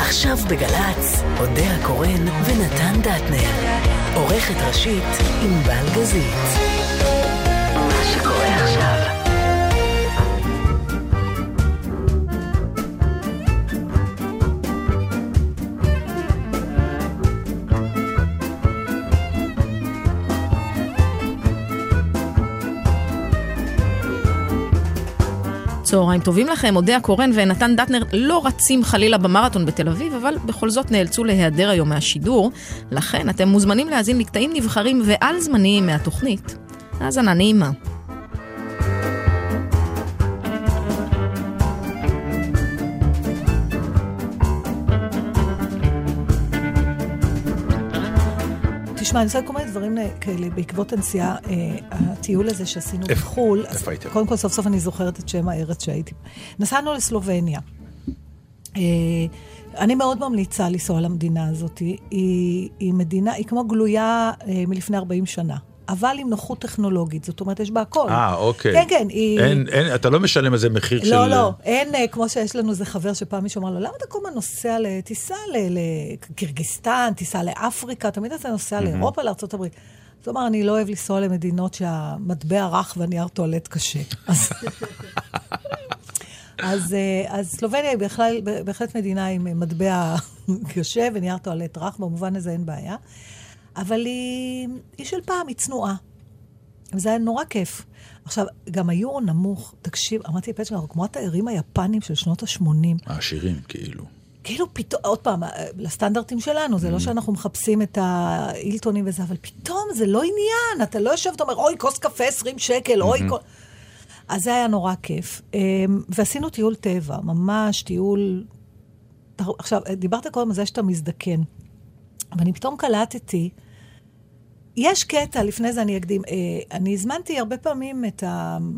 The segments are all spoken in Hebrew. עכשיו בגלץ, אודיה קורן ונתן דטנר. עורכת ראשית עם בל גזית. מה שקורה עכשיו. צהריים טובים לכם, אודיה קורן ונתן דטנר לא רצים חלילה במרתון בתל אביב, אבל בכל זאת נאלצו להיעדר היום מהשידור, לכן אתם מוזמנים להאזין לקטעים נבחרים ועל זמניים מהתוכנית. האזנה נעימה. תשמע, אני עושה כל מיני דברים כאלה, בעקבות הנסיעה, הטיול הזה שעשינו בחול, קודם כל סוף סוף אני זוכרת את שם הארץ שהייתי. נסענו לסלובניה. אני מאוד ממליצה לנסוע למדינה הזאת. היא מדינה, היא כמו גלויה מלפני 40 שנה. אבל עם נוחות טכנולוגית, זאת אומרת, יש בה הכל. אוקיי. כן, כן. אתה לא משלם איזה מחיר של... לא, אין, כמו שיש לנו זה חבר שפעם מישהו אמר לו, למה אתה כל מה נוסע לטיסה לקירגיסטן, טיסה לאפריקה, תמיד אתה נוסע לאירופה, לארצות הברית. זאת אומרת, אני לא אוהב לנסוע למדינות שהמטבע רך והנייר טואלט קשה. אז סלובניה היא בהחלט מדינה עם מטבע קשה ונייר טואלט רך, במובן הזה אין בעיה. אבל היא של פעם, היא צנועה. וזה היה נורא כיף. עכשיו, גם היורו נמוך, תקשיב, אמרתי לפני שלנו, כמו התארים היפנים של שנות ה-80. העשירים, כאילו. כאילו פתאום, עוד פעם, לסטנדרטים שלנו, זה לא שאנחנו מחפשים את האילטונים וזה, אבל פתאום זה לא עניין, אתה לא יושב, אתה אומר, אוי, כוס קפה 20 שקל, אוי, כל... אז זה היה נורא כיף. ועשינו טיול טבע, ממש טיול... עכשיו, דיברת קודם על זה שאתה מזדקן. אבל אני פתאום קלטתי, יש קטע, לפני זה אני אקדים, אני הזמנתי הרבה פעמים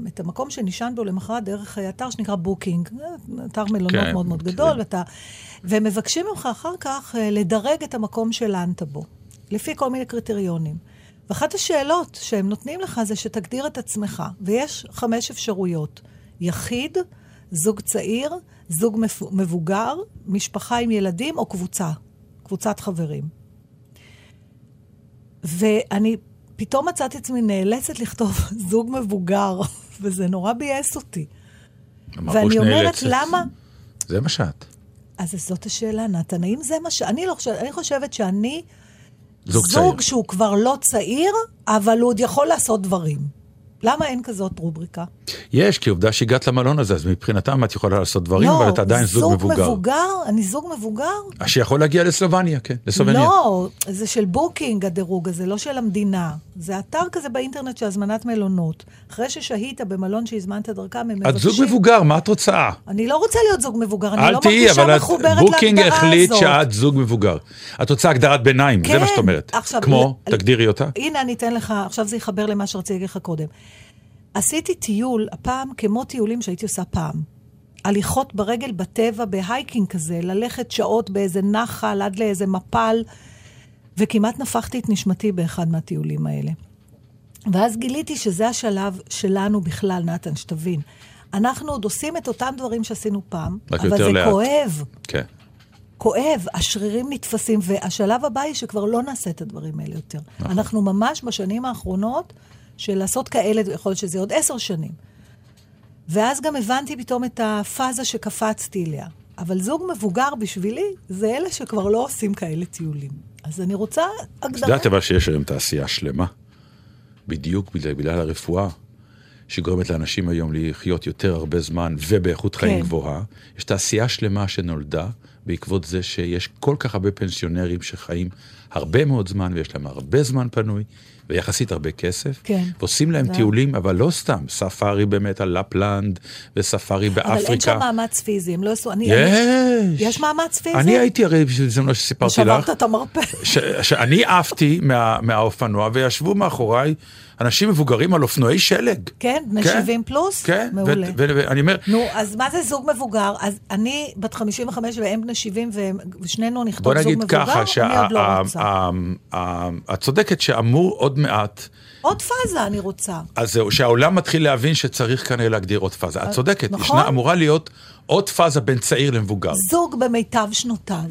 את המקום שנשען בו למחרת דרך אתר שנקרא בוקינג, אתר מלונות מאוד מאוד גדול, ומבקשים ממך אחר כך לדרג את המקום שלנת בו, לפי כל מיני קריטריונים. ואחת השאלות שהם נותנים לך זה שתגדיר את עצמך, ויש 5 אפשרויות, יחיד, זוג צעיר, זוג מבוגר, משפחה עם ילדים או קבוצת חברים. ואני פתאום מצאתי עצמי נאלצת לכתוב זוג מבוגר, וזה נורא בייס אותי. ואני אומרת, למה? זה מה שאת. אז זאת השאלה, נתן, האם זה מה ש... אני חושבת שאני זוג שהוא כבר לא צעיר, אבל הוא עוד יכול לעשות דברים. למה אין כזאת רובריקה? יש, כי עובדה שהגעת למלון הזה, אז מבחינתם את יכולה לעשות דברים, אבל אתה עדיין זוג מבוגר. זוג מבוגר? אני זוג מבוגר? שיכול להגיע לסלובניה, כן, לסלובניה. לא, זה של בוקינג הדירוג הזה, לא של המדינה. זה אתר כזה באינטרנט של הזמנת מלונות. אחרי ששהית במלון שהזמנת דרכם, הם מבקשים... את זוג מבוגר, מה את רוצה? אני לא רוצה להיות זוג מבוגר, אני לא מרגישה מחוברת להגדרה הזאת. בוקינג החליט שאת זוג מבוגר. את רוצה הגדרת ביניים, זה מה שאת אומרת. כמו, תגדירי אותה. הנה, אני אתן לך, עכשיו זה יחבר למה שרציתי להגיד לך קודם. עשיתי טיול, הפעם כמו טיולים שהייתי עושה פעם. הליכות ברגל בטבע, בהייקינג כזה, ללכת שעות באיזה נחל, עד לאיזה מפל, וכמעט נפחתי את נשמתי באחד מהטיולים האלה. ואז גיליתי שזה השלב שלנו בכלל, נתן, שתבין. אנחנו עוד עושים את אותם דברים שעשינו פעם, אבל זה לאט. כואב. כן. כואב, השרירים נתפסים, והשלב הבא היא שכבר לא נעשה את הדברים האלה יותר. נכון. אנחנו ממש בשנים האחרונות, של לעשות כאלה, יכול להיות שזה עוד 10 שנים. ואז גם הבנתי פתאום את הפאזה שקפצתי אליה. אבל זוג מבוגר בשבילי, זה אלה שכבר לא עושים כאלה טיולים. אז אני רוצה הגדרה. יודעת אבל שיש היום תעשייה שלמה, בדיוק בגלל הרפואה, שגורמת לאנשים היום לחיות יותר הרבה זמן, ובאיכות חיים גבוהה. יש תעשייה שלמה שנולדה, בעקבות זה שיש כל כך הרבה פנסיונרים שחיים הרבה מאוד זמן, ויש להם הרבה זמן פנוי, ויחסית הרבה כסף, כן. ועושים להם טיולים, אבל לא סתם, ספארי באמת על לפלנד, וספארי באפריקה. אבל אין שם מאמץ פיזי, הם לא עשו, יש מאמץ פיזי? אני הייתי, הרי זה מה שסיפרתי לך. ושברת את המרפא. שאני עפתי מהאופנוע, וישבו מאחוריי אנשים מבוגרים על אופנועי שלג. כן, בני 70 פלוס? כן. מעולה. ואני אומר... נו, אז מה זה זוג מבוגר? אז אני בת 55 והם בני 70, ושנינו נכתוב זוג מבוגר? בוא נגיד ככה, מעט. עוד פאזה אני רוצה. אז זהו, שהעולם מתחיל להבין שצריך כנראה להגדיר עוד פאזה. את צודקת, נכון? ישנה אמורה להיות עוד פאזה בין צעיר למבוגר. זוג במיטב שנותיו.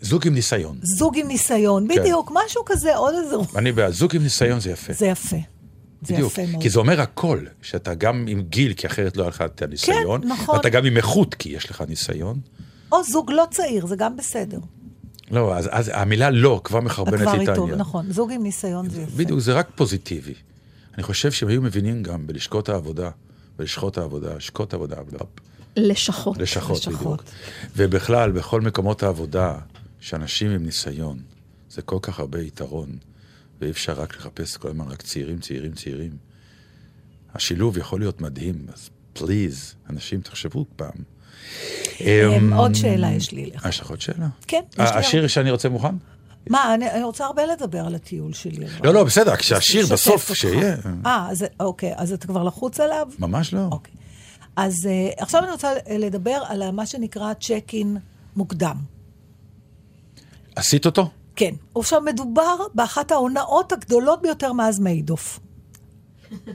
זוג עם ניסיון. זוג עם ניסיון, בדיוק, משהו כזה, עוד איזה... אני בעד, זוג עם ניסיון זה יפה. זה יפה. בדיוק, כי זה אומר הכל, שאתה גם עם גיל, כי אחרת לא היה לך את הניסיון, ואתה גם עם איכות, כי יש לך ניסיון. או זוג לא צעיר, זה גם בסדר. לא, אז המילה לא, כבר מחרבנת איתניה. נכון, זוג עם ניסיון זה יפה. בדיוק, זה רק פוזיטיבי. אני חושב שהם היו מבינים גם בלשכות העבודה, לשכות העבודה, לשכות. לשכות, בדיוק. ובכלל, בכל מקומות העבודה, שאנשים עם ניסיון, זה כל כך הרבה יתרון. ואי אפשר רק לחפש כל הזמן, רק צעירים, צעירים, צעירים. השילוב יכול להיות מדהים, אז פליז, אנשים תחשבו פעם. עוד שאלה יש לי לך. יש לך עוד שאלה? כן. השיר שאני רוצה מוכן? מה, אני רוצה הרבה לדבר על הטיול שלי. לא, לא, בסדר, כשהשיר בסוף שיהיה. אוקיי, אז אתה כבר לחוץ עליו? ממש לא. אוקיי. אז עכשיו אני רוצה לדבר על מה שנקרא צ'ק-אין מוקדם. עשית אותו? כן, עכשיו מדובר באחת ההונאות הגדולות ביותר מאז מיידוף.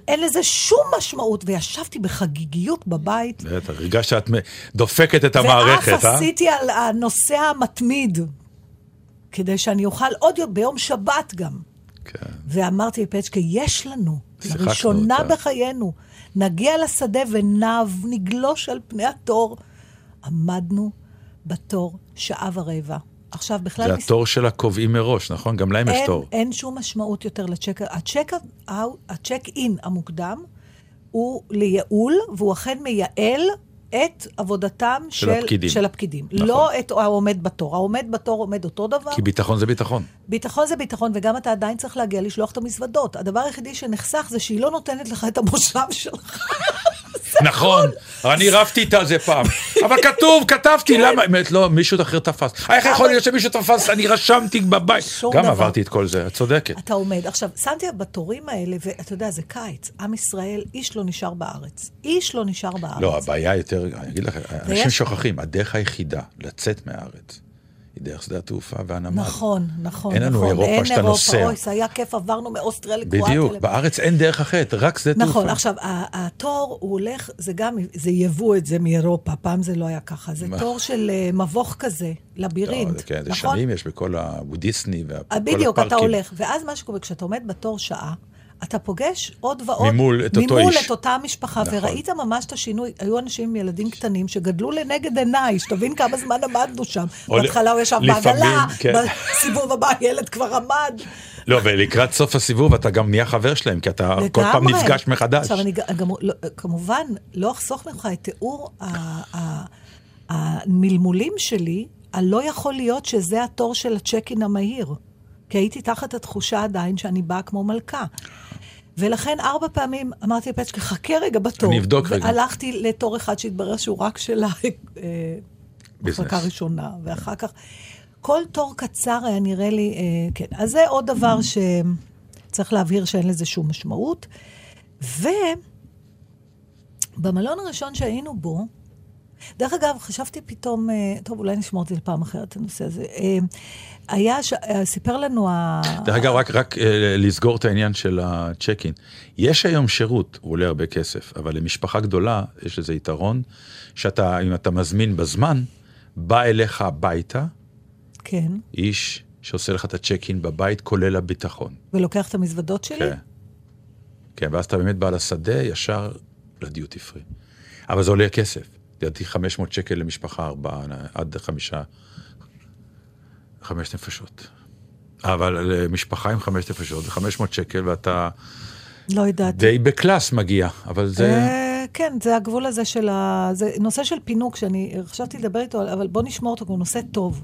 אין לזה שום משמעות, וישבתי בחגיגיות בבית. אתה רגע שאת דופקת את המערכת, ואף עשיתי על הנושא המתמיד, כדי שאני אוכל עוד ביום שבת גם. ואמרתי לפצ'קה, יש לנו, לראשונה בחיינו, נגיע לשדה ונגלוש על פני התור. עמדנו בתור 1.25 שעות. עכשיו, בכלל זה התור של הקובעים מראש, נכון? גם להם יש תור. אין שום משמעות יותר לצ'ק... הצ'ק-אין המוקדם הוא לייעול, והוא אכן מייעל את עבודתם של הפקידים. לא את העומד בתור. העומד בתור עומד אותו דבר. כי ביטחון זה ביטחון. ביטחון זה ביטחון, וגם אתה עדיין צריך להגיע לשלוח את המזוודות. הדבר היחידי שנחסך זה שהיא לא נותנת לך את המושב שלך. נכון, אני רבתי איתה זה פעם, אבל כתוב, כתבתי, למה? באמת לא, מישהו אחר תפס. איך יכול להיות שמישהו תפס? אני רשמתי בבית. גם עברתי את כל זה, את צודקת. אתה עומד. עכשיו, שמתי בתורים האלה, ואתה יודע, זה קיץ. עם ישראל, איש לא נשאר בארץ. איש לא נשאר בארץ. לא, הבעיה יותר, אני אגיד לך, אנשים שוכחים, הדרך היחידה לצאת מהארץ, היא דרך שדה התעופה והנמל. נכון, נכון. אין לנו אירופה שאתה נוסע. אין אירופה, היה כיף, עברנו מאוסטריה לקרואטיה. בדיוק, בארץ אין דרך אחרת, רק שדה תעופה. נכון, עכשיו, התור הוא הולך, זה גם, זה יבוא את זה מאירופה, פעם זה לא היה ככה, זה תור של מבוך כזה, לבירינט. כן, זה שנים יש בכל הדיסני וכל הפארקים. בדיוק, אתה הולך, ואז מה שקורה, כשאתה עומד בתור שעה, אתה פוגש עוד ועוד ממול את אותה משפחה, וראית ממש את השינוי. היו אנשים עם ילדים קטנים שגדלו לנגד עיניי, שתבין כמה זמן עמדנו שם. בהתחלה הוא ישב בעגלה, בסיבוב הבא הילד כבר עמד. לא, ולקראת סוף הסיבוב אתה גם נהיה חבר שלהם, כי אתה כל פעם נפגש מחדש. עכשיו, אני כמובן לא אחסוך ממך את תיאור המלמולים שלי, הלא יכול להיות שזה התור של הצ'ק-אין המהיר. כי הייתי תחת התחושה עדיין שאני באה כמו מלכה. ולכן 4 פעמים אמרתי לפצ'קה, חכה רגע בתור. אני אבדוק רגע. והלכתי לתור אחד שהתברר שהוא רק של המחלקה הראשונה. ואחר כך, כל תור קצר היה נראה לי, כן. אז זה עוד דבר שצריך להבהיר שאין לזה שום משמעות. ובמלון הראשון שהיינו בו, דרך אגב, חשבתי פתאום, טוב, אולי נשמור את זה לפעם אחרת, הנושא הזה. היה, סיפר לנו... דרך אגב, רק לסגור את העניין של הצ'ק-אין. יש היום שירות, הוא עולה הרבה כסף, אבל למשפחה גדולה, יש לזה יתרון, שאתה, אם אתה מזמין בזמן, בא אליך הביתה, כן. איש שעושה לך את הצ'ק-אין בבית, כולל הביטחון. ולוקח את המזוודות שלי? כן. כן, ואז אתה באמת בא לשדה, ישר לדיוטי פרי. אבל זה עולה כסף. דעתי 500 שקל למשפחה 4, עד 5 נפשות. אבל למשפחה עם 5 נפשות, זה 500 שקל, ואתה לא יודעת. די בקלאס מגיע, אבל זה... כן, זה הגבול הזה של ה... זה נושא של פינוק, שאני חשבתי לדבר איתו, אבל בוא נשמור אותו, הוא נושא טוב.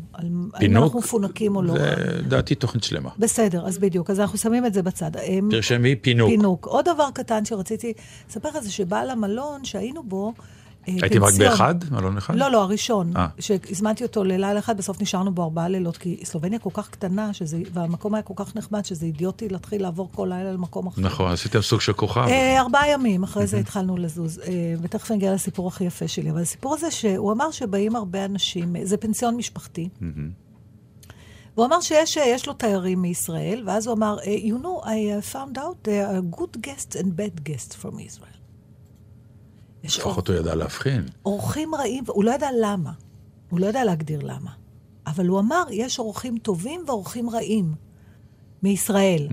פינוק? אנחנו מפונקים או לא. זה דעתי תוכנית שלמה. בסדר, אז בדיוק. אז אנחנו שמים את זה בצד. תרשמי, פינוק. פינוק. עוד דבר קטן שרציתי לספר על זה, שבעל המלון שהיינו בו, הייתם רק באחד? מלון אחד? לא, הראשון. שהזמנתי אותו ללילה אחד, בסוף נשארנו בו 4 לילות, כי סלובניה כל כך קטנה, והמקום היה כל כך נחמד, שזה אידיוטי להתחיל לעבור כל לילה למקום אחר. נכון, עשיתם סוג של כוכב. 4 ימים, אחרי זה התחלנו לזוז. ותכף נגיע לסיפור הכי יפה שלי. אבל הסיפור הזה שהוא אמר שבאים הרבה אנשים, זה פנסיון משפחתי, הוא אמר שיש לו תיירים מישראל, ואז הוא אמר, you know, I found out there are good guests and bad guests from Israel. לפחות הוא ידע להבחין. אורחים רעים, הוא לא ידע למה. הוא לא ידע להגדיר למה. אבל הוא אמר, יש אורחים טובים ואורחים רעים מישראל.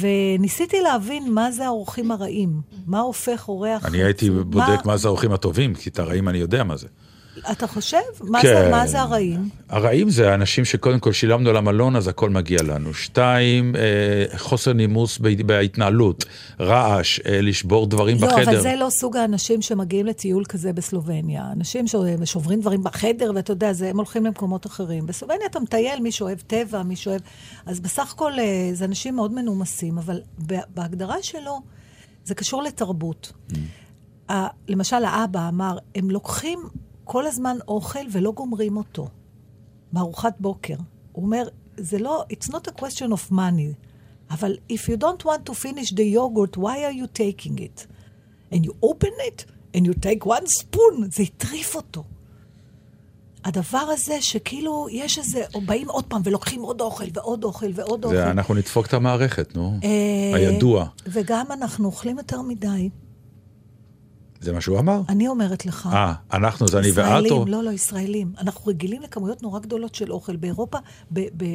וניסיתי להבין מה זה האורחים הרעים. מה הופך אורח... אני הייתי בודק מה זה האורחים הטובים, כי את הרעים אני יודע מה זה. אתה חושב? מה זה הרעים? הרעים זה האנשים שקודם כל שילמנו למלון, אז הכל מגיע לנו. שתיים, חוסר נימוס בהתנהלות, רעש, לשבור דברים בחדר. לא, אבל זה לא סוג האנשים שמגיעים לטיול כזה בסלובניה. אנשים ששוברים דברים בחדר, ואתה יודע, הם הולכים למקומות אחרים. בסלובניה אתה מטייל, מי שאוהב טבע, מי שאוהב... אז בסך הכל זה אנשים מאוד מנומסים, אבל בהגדרה שלו זה קשור לתרבות. למשל, האבא אמר, הם לוקחים... כל הזמן אוכל ולא גומרים אותו. מארוחת בוקר. הוא אומר, זה לא, it's not a question of money, אבל if you don't want to finish the yogurt, why are you taking it? And you open it, and you take one spoon. זה יטריף אותו. הדבר הזה שכאילו יש איזה, או באים עוד פעם ולוקחים עוד אוכל ועוד אוכל ועוד אוכל. זה אנחנו נדפוק את המערכת, נו. הידוע. וגם אנחנו אוכלים יותר מדי. זה מה שהוא אמר? אני אומרת לך. אנחנו, זה אני ואת? ישראלים, לא, ישראלים. אנחנו רגילים לכמויות נורא גדולות של אוכל. באירופה,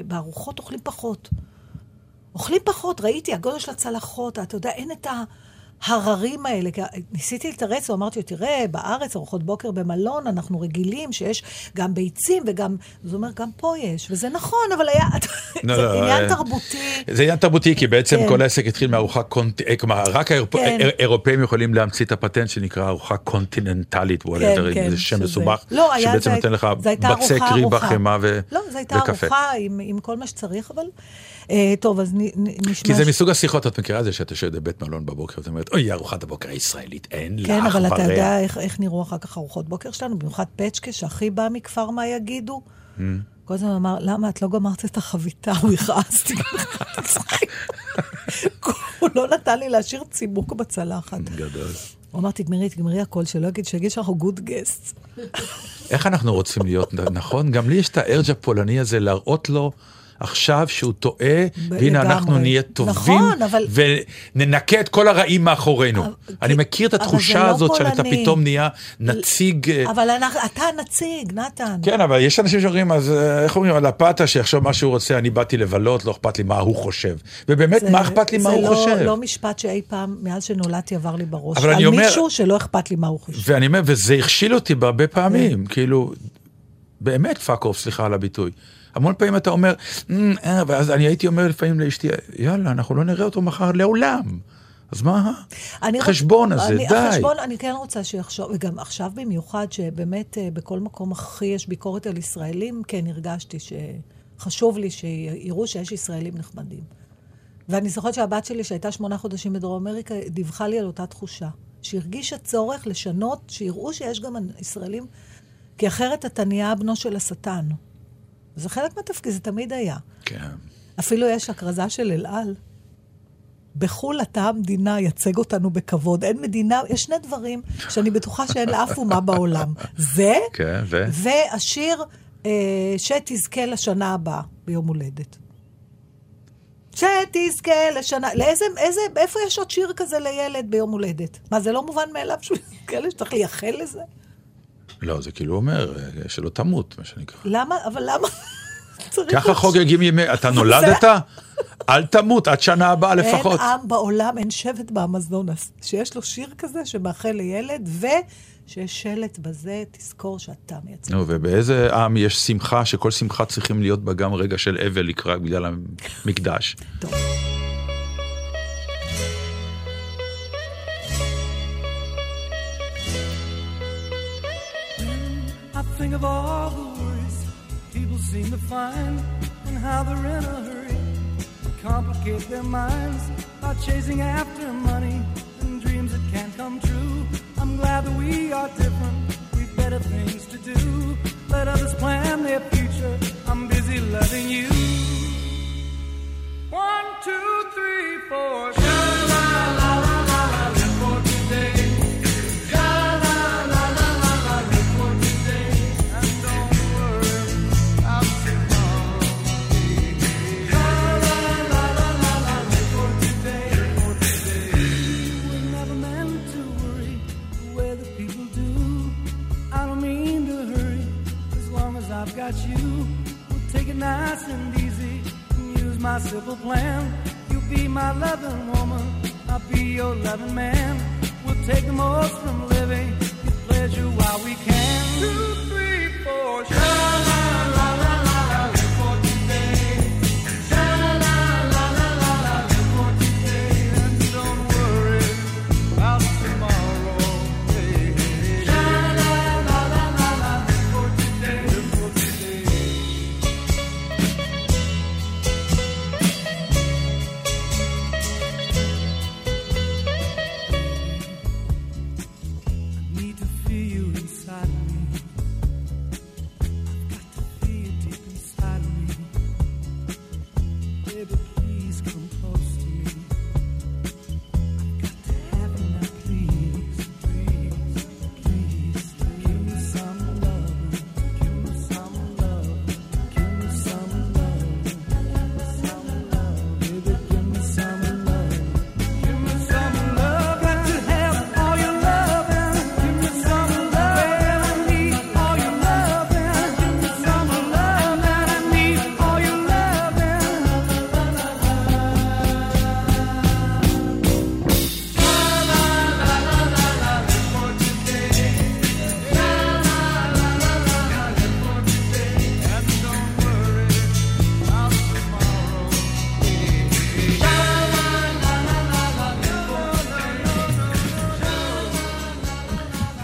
בארוחות אוכלים פחות. אוכלים פחות, ראיתי, הגודל של הצלחות, אתה יודע, אין את ההררים האלה. ניסיתי לתרץ, ואמרתי, תראה, בארץ, ארוחות בוקר במלון, אנחנו רגילים שיש גם ביצים, וגם, זאת אומרת, גם פה יש. וזה נכון, אבל היה... זה עניין תרבותי. זה עניין תרבותי, כי בעצם כל העסק התחיל מארוחה קונטיננטלית, רק האירופאים יכולים להמציא את הפטנט שנקרא ארוחה קונטיננטלית, זה שם מסובך, שבעצם נותן לך בצק, ריבה, חמה וקפה. לא, זו הייתה ארוחה עם כל מה שצריך, אבל... טוב, אז נשמע... כי זה מסוג השיחות, את מכירה זה שאתה שואלת בבית מלון בבוקר, ואתה אומרת, אוי, ארוחת הבוקר הישראלית, אין לך פרע. כן, אבל אתה יודע איך נראו אחר כך ארוחות בוקר שלנו, במיוחד פצ'קה, שאחי בא מכפר, מה יגידו? כל הזמן אמר, למה את לא גמרת את החביתה? הוא הכעסתי. הוא לא נתן לי להשאיר צימוק בצלחת. גדול. הוא אמר, תגמרי הכל, שלא יגיד שאנחנו גוד גסט. איך אנחנו רוצים להיות, נכון? גם לי יש את הארג' הפולני הזה להראות לו עכשיו שהוא טועה, והנה אנחנו נהיה טובים, וננקה את כל הרעים מאחורינו. אני מכיר את התחושה הזאת, שאתה פתאום נהיה נציג. אבל אתה נציג, נתן. כן, אבל יש אנשים שאומרים, אז איך אומרים, על הפאטה, שיחשוב מה שהוא רוצה, אני באתי לבלות, לא אכפת לי מה הוא חושב. ובאמת, מה אכפת לי מה הוא חושב? זה לא משפט שאי פעם, מאז שנולדתי, עבר לי בראש. על מישהו שלא אכפת לי מה הוא חושב. ואני אומר, וזה הכשיל אותי בהרבה פעמים, כאילו, באמת פאק-אוף, סליחה על הביטוי. המון פעמים אתה אומר, ואז אני הייתי אומר לפעמים לאשתי, יאללה, אנחנו לא נראה אותו מחר לעולם. אז מה? החשבון הזה, די. החשבון, אני כן רוצה שיחשוב, וגם עכשיו במיוחד, שבאמת בכל מקום הכי יש ביקורת על ישראלים, כן, הרגשתי שחשוב לי שיראו שיש ישראלים נחמדים. ואני זוכרת שהבת שלי, שהייתה 8 חודשים בדרום אמריקה, דיווחה לי על אותה תחושה, שהרגישה צורך לשנות, שיראו שיש גם ישראלים, כי אחרת אתה נהיה בנו של השטן. זה חלק מהתפקיד, זה תמיד היה. כן. אפילו יש הכרזה של אל-על. בחול אתה המדינה, יצג אותנו בכבוד. אין מדינה, יש שני דברים שאני בטוחה שאין לאף ומה בעולם. זה, כן, והשיר שתזכה לשנה הבאה ביום הולדת. שתזכה לשנה... איפה יש עוד שיר כזה לילד ביום הולדת? מה, זה לא מובן מאליו שהוא יזכה לשתך לייחל לזה? לא, זה כאילו אומר, שלא תמות, מה שנקרא. למה? אבל למה? ככה חוגגים ימי, אתה נולדת? אל תמות, עד שנה הבאה לפחות. אין עם בעולם, אין שבט באמזונס, שיש לו שיר כזה שמאחל לילד, ושיש שלט בזה, תזכור שאתה מייצר. ובאיזה עם יש שמחה, שכל שמחה צריכים להיות בה גם רגע של אבל לקראת בגלל המקדש. טוב. Think of all the worries people seem to find and how they're in a hurry complicate their minds by chasing after money and dreams that can't come true I'm glad that we are different we've better things to do let others plan their future I'm busy loving you 1 2 3 4 la la la I've got you. We'll take it nice and easy and use my simple plan. You'll be my loving woman, I'll be your loving man. We'll take the most from living, get pleasure while we can. 2, 3, 4,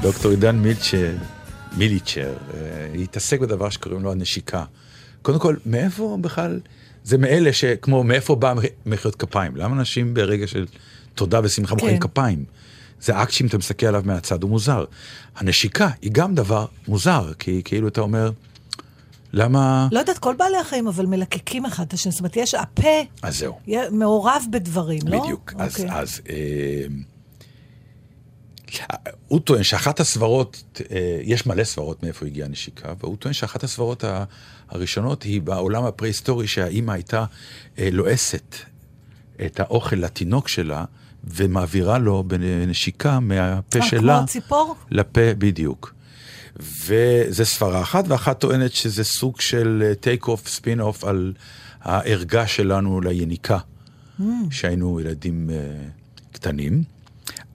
דוקטור עידן מיליצ'ר, התעסק בדבר שקוראים לו הנשיקה. קודם כל, מאיפה בכלל, זה מאלה שכמו מאיפה בא מחיאות כפיים? למה אנשים ברגע של תודה ושמחה מוחאים כפיים? זה אקט שאם אתה מסתכל עליו מהצד הוא מוזר. הנשיקה היא גם דבר מוזר, כי כאילו אתה אומר, למה... לא יודעת, כל בעלי החיים, אבל מלקקים אחד, זאת אומרת, יש הפה, אז זהו. מעורב בדברים, לא? בדיוק, אז... הוא טוען שאחת הסברות, יש מלא סברות מאיפה הגיעה הנשיקה, והוא טוען שאחת הסברות הראשונות היא בעולם הפרה-היסטורי שהאימא הייתה לועסת את האוכל לתינוק שלה, ומעבירה לו בנשיקה מהפה שלה לפה בדיוק. וזה סברה אחת, ואחת טוענת שזה סוג של טייק-אוף, ספין-אוף על הערגה שלנו ליניקה, שהיינו ילדים קטנים.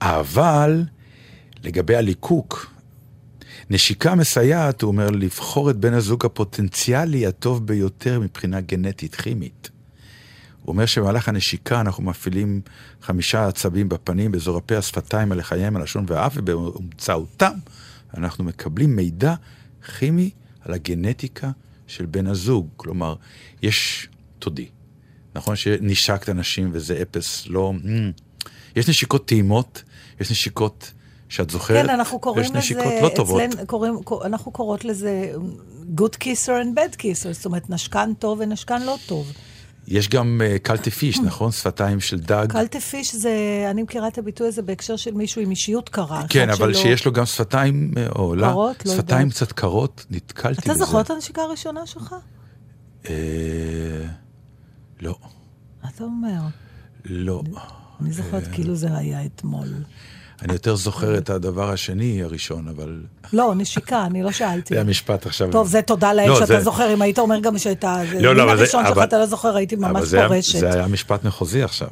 אבל... לגבי הליקוק, נשיקה מסייעת, הוא אומר, לבחור את בן הזוג הפוטנציאלי הטוב ביותר מבחינה גנטית כימית. הוא אומר שבמהלך הנשיקה אנחנו מפעילים 5 עצבים בפנים, באזור הפה, השפתיים, הלחיים, הלשון והאף, ובאמצעותם אנחנו מקבלים מידע כימי על הגנטיקה של בן הזוג. כלומר, יש תודי. נכון שנשקת אנשים וזה אפס, לא... יש נשיקות טעימות, יש נשיקות... שאת זוכרת, כן, אנחנו קוראים לזה, לא טובות. אצלן, אנחנו קוראות לזה good kisser and bad kisser, זאת אומרת, נשקן טוב ונשקן לא טוב. יש גם קלטי פיש, נכון? שפתיים של דג. קלטי פיש זה, אני מכירה את הביטוי הזה בהקשר של מישהו עם אישיות קרה. כן, אבל שלא... שיש לו גם שפתיים, או לא, קרות, שפתיים לא קצת קרות, נתקלתי אתה לזה. אתה זוכרת את הנשיקה הראשונה שלך? לא. אתה אומר? לא. אני זוכרת כאילו זה היה אתמול. אני יותר זוכר את הדבר השני הראשון, אבל... לא, נשיקה, אני לא שאלתי. זה המשפט עכשיו. טוב, זה תודה להם שאתה זוכר, אם היית אומר גם שאתה... מן הראשון שלך אתה לא זוכר, הייתי ממש פורשת. זה היה משפט מחוזי עכשיו.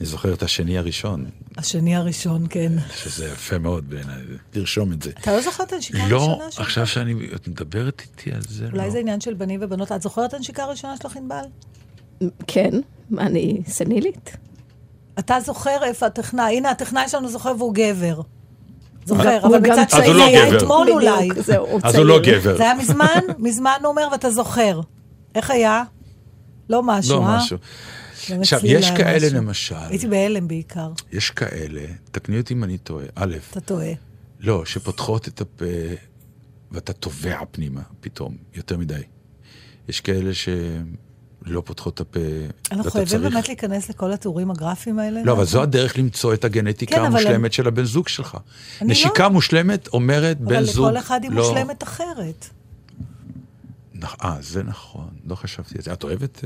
אני זוכר את השני הראשון. השני הראשון, כן. שזה יפה מאוד בעיניי, לרשום את זה. אתה לא זוכר את הנשיקה הראשונה שלך? לא, עכשיו שאני... את מדברת איתי על זה, לא. אולי זה עניין של בנים ובנות. את זוכרת את הנשיקה הראשונה שלך, ענבל? כן, אני סנילית. אתה זוכר איפה הטכנאי, הנה הטכנאי שלנו זוכר והוא גבר. זוכר, אבל מצד שני היה אתמול אולי. אז הוא לא גבר. זה היה מזמן, מזמן הוא אומר ואתה זוכר. איך היה? לא משהו, לא משהו. עכשיו, יש כאלה למשל. הייתי באלם בעיקר. יש כאלה, תקני אותי אם אני טועה, א', אתה טועה. לא, שפותחות את הפה ואתה טובע פנימה פתאום, יותר מדי. יש כאלה ש... לא פותחות את הפה. אנחנו חייבים באמת להיכנס לכל התיאורים הגרפיים האלה. לא, אבל זו הדרך למצוא את הגנטיקה המושלמת של הבן זוג שלך. נשיקה מושלמת אומרת בן זוג... אבל לכל אחד היא מושלמת אחרת. זה נכון. לא חשבתי את זה. את אוהבת?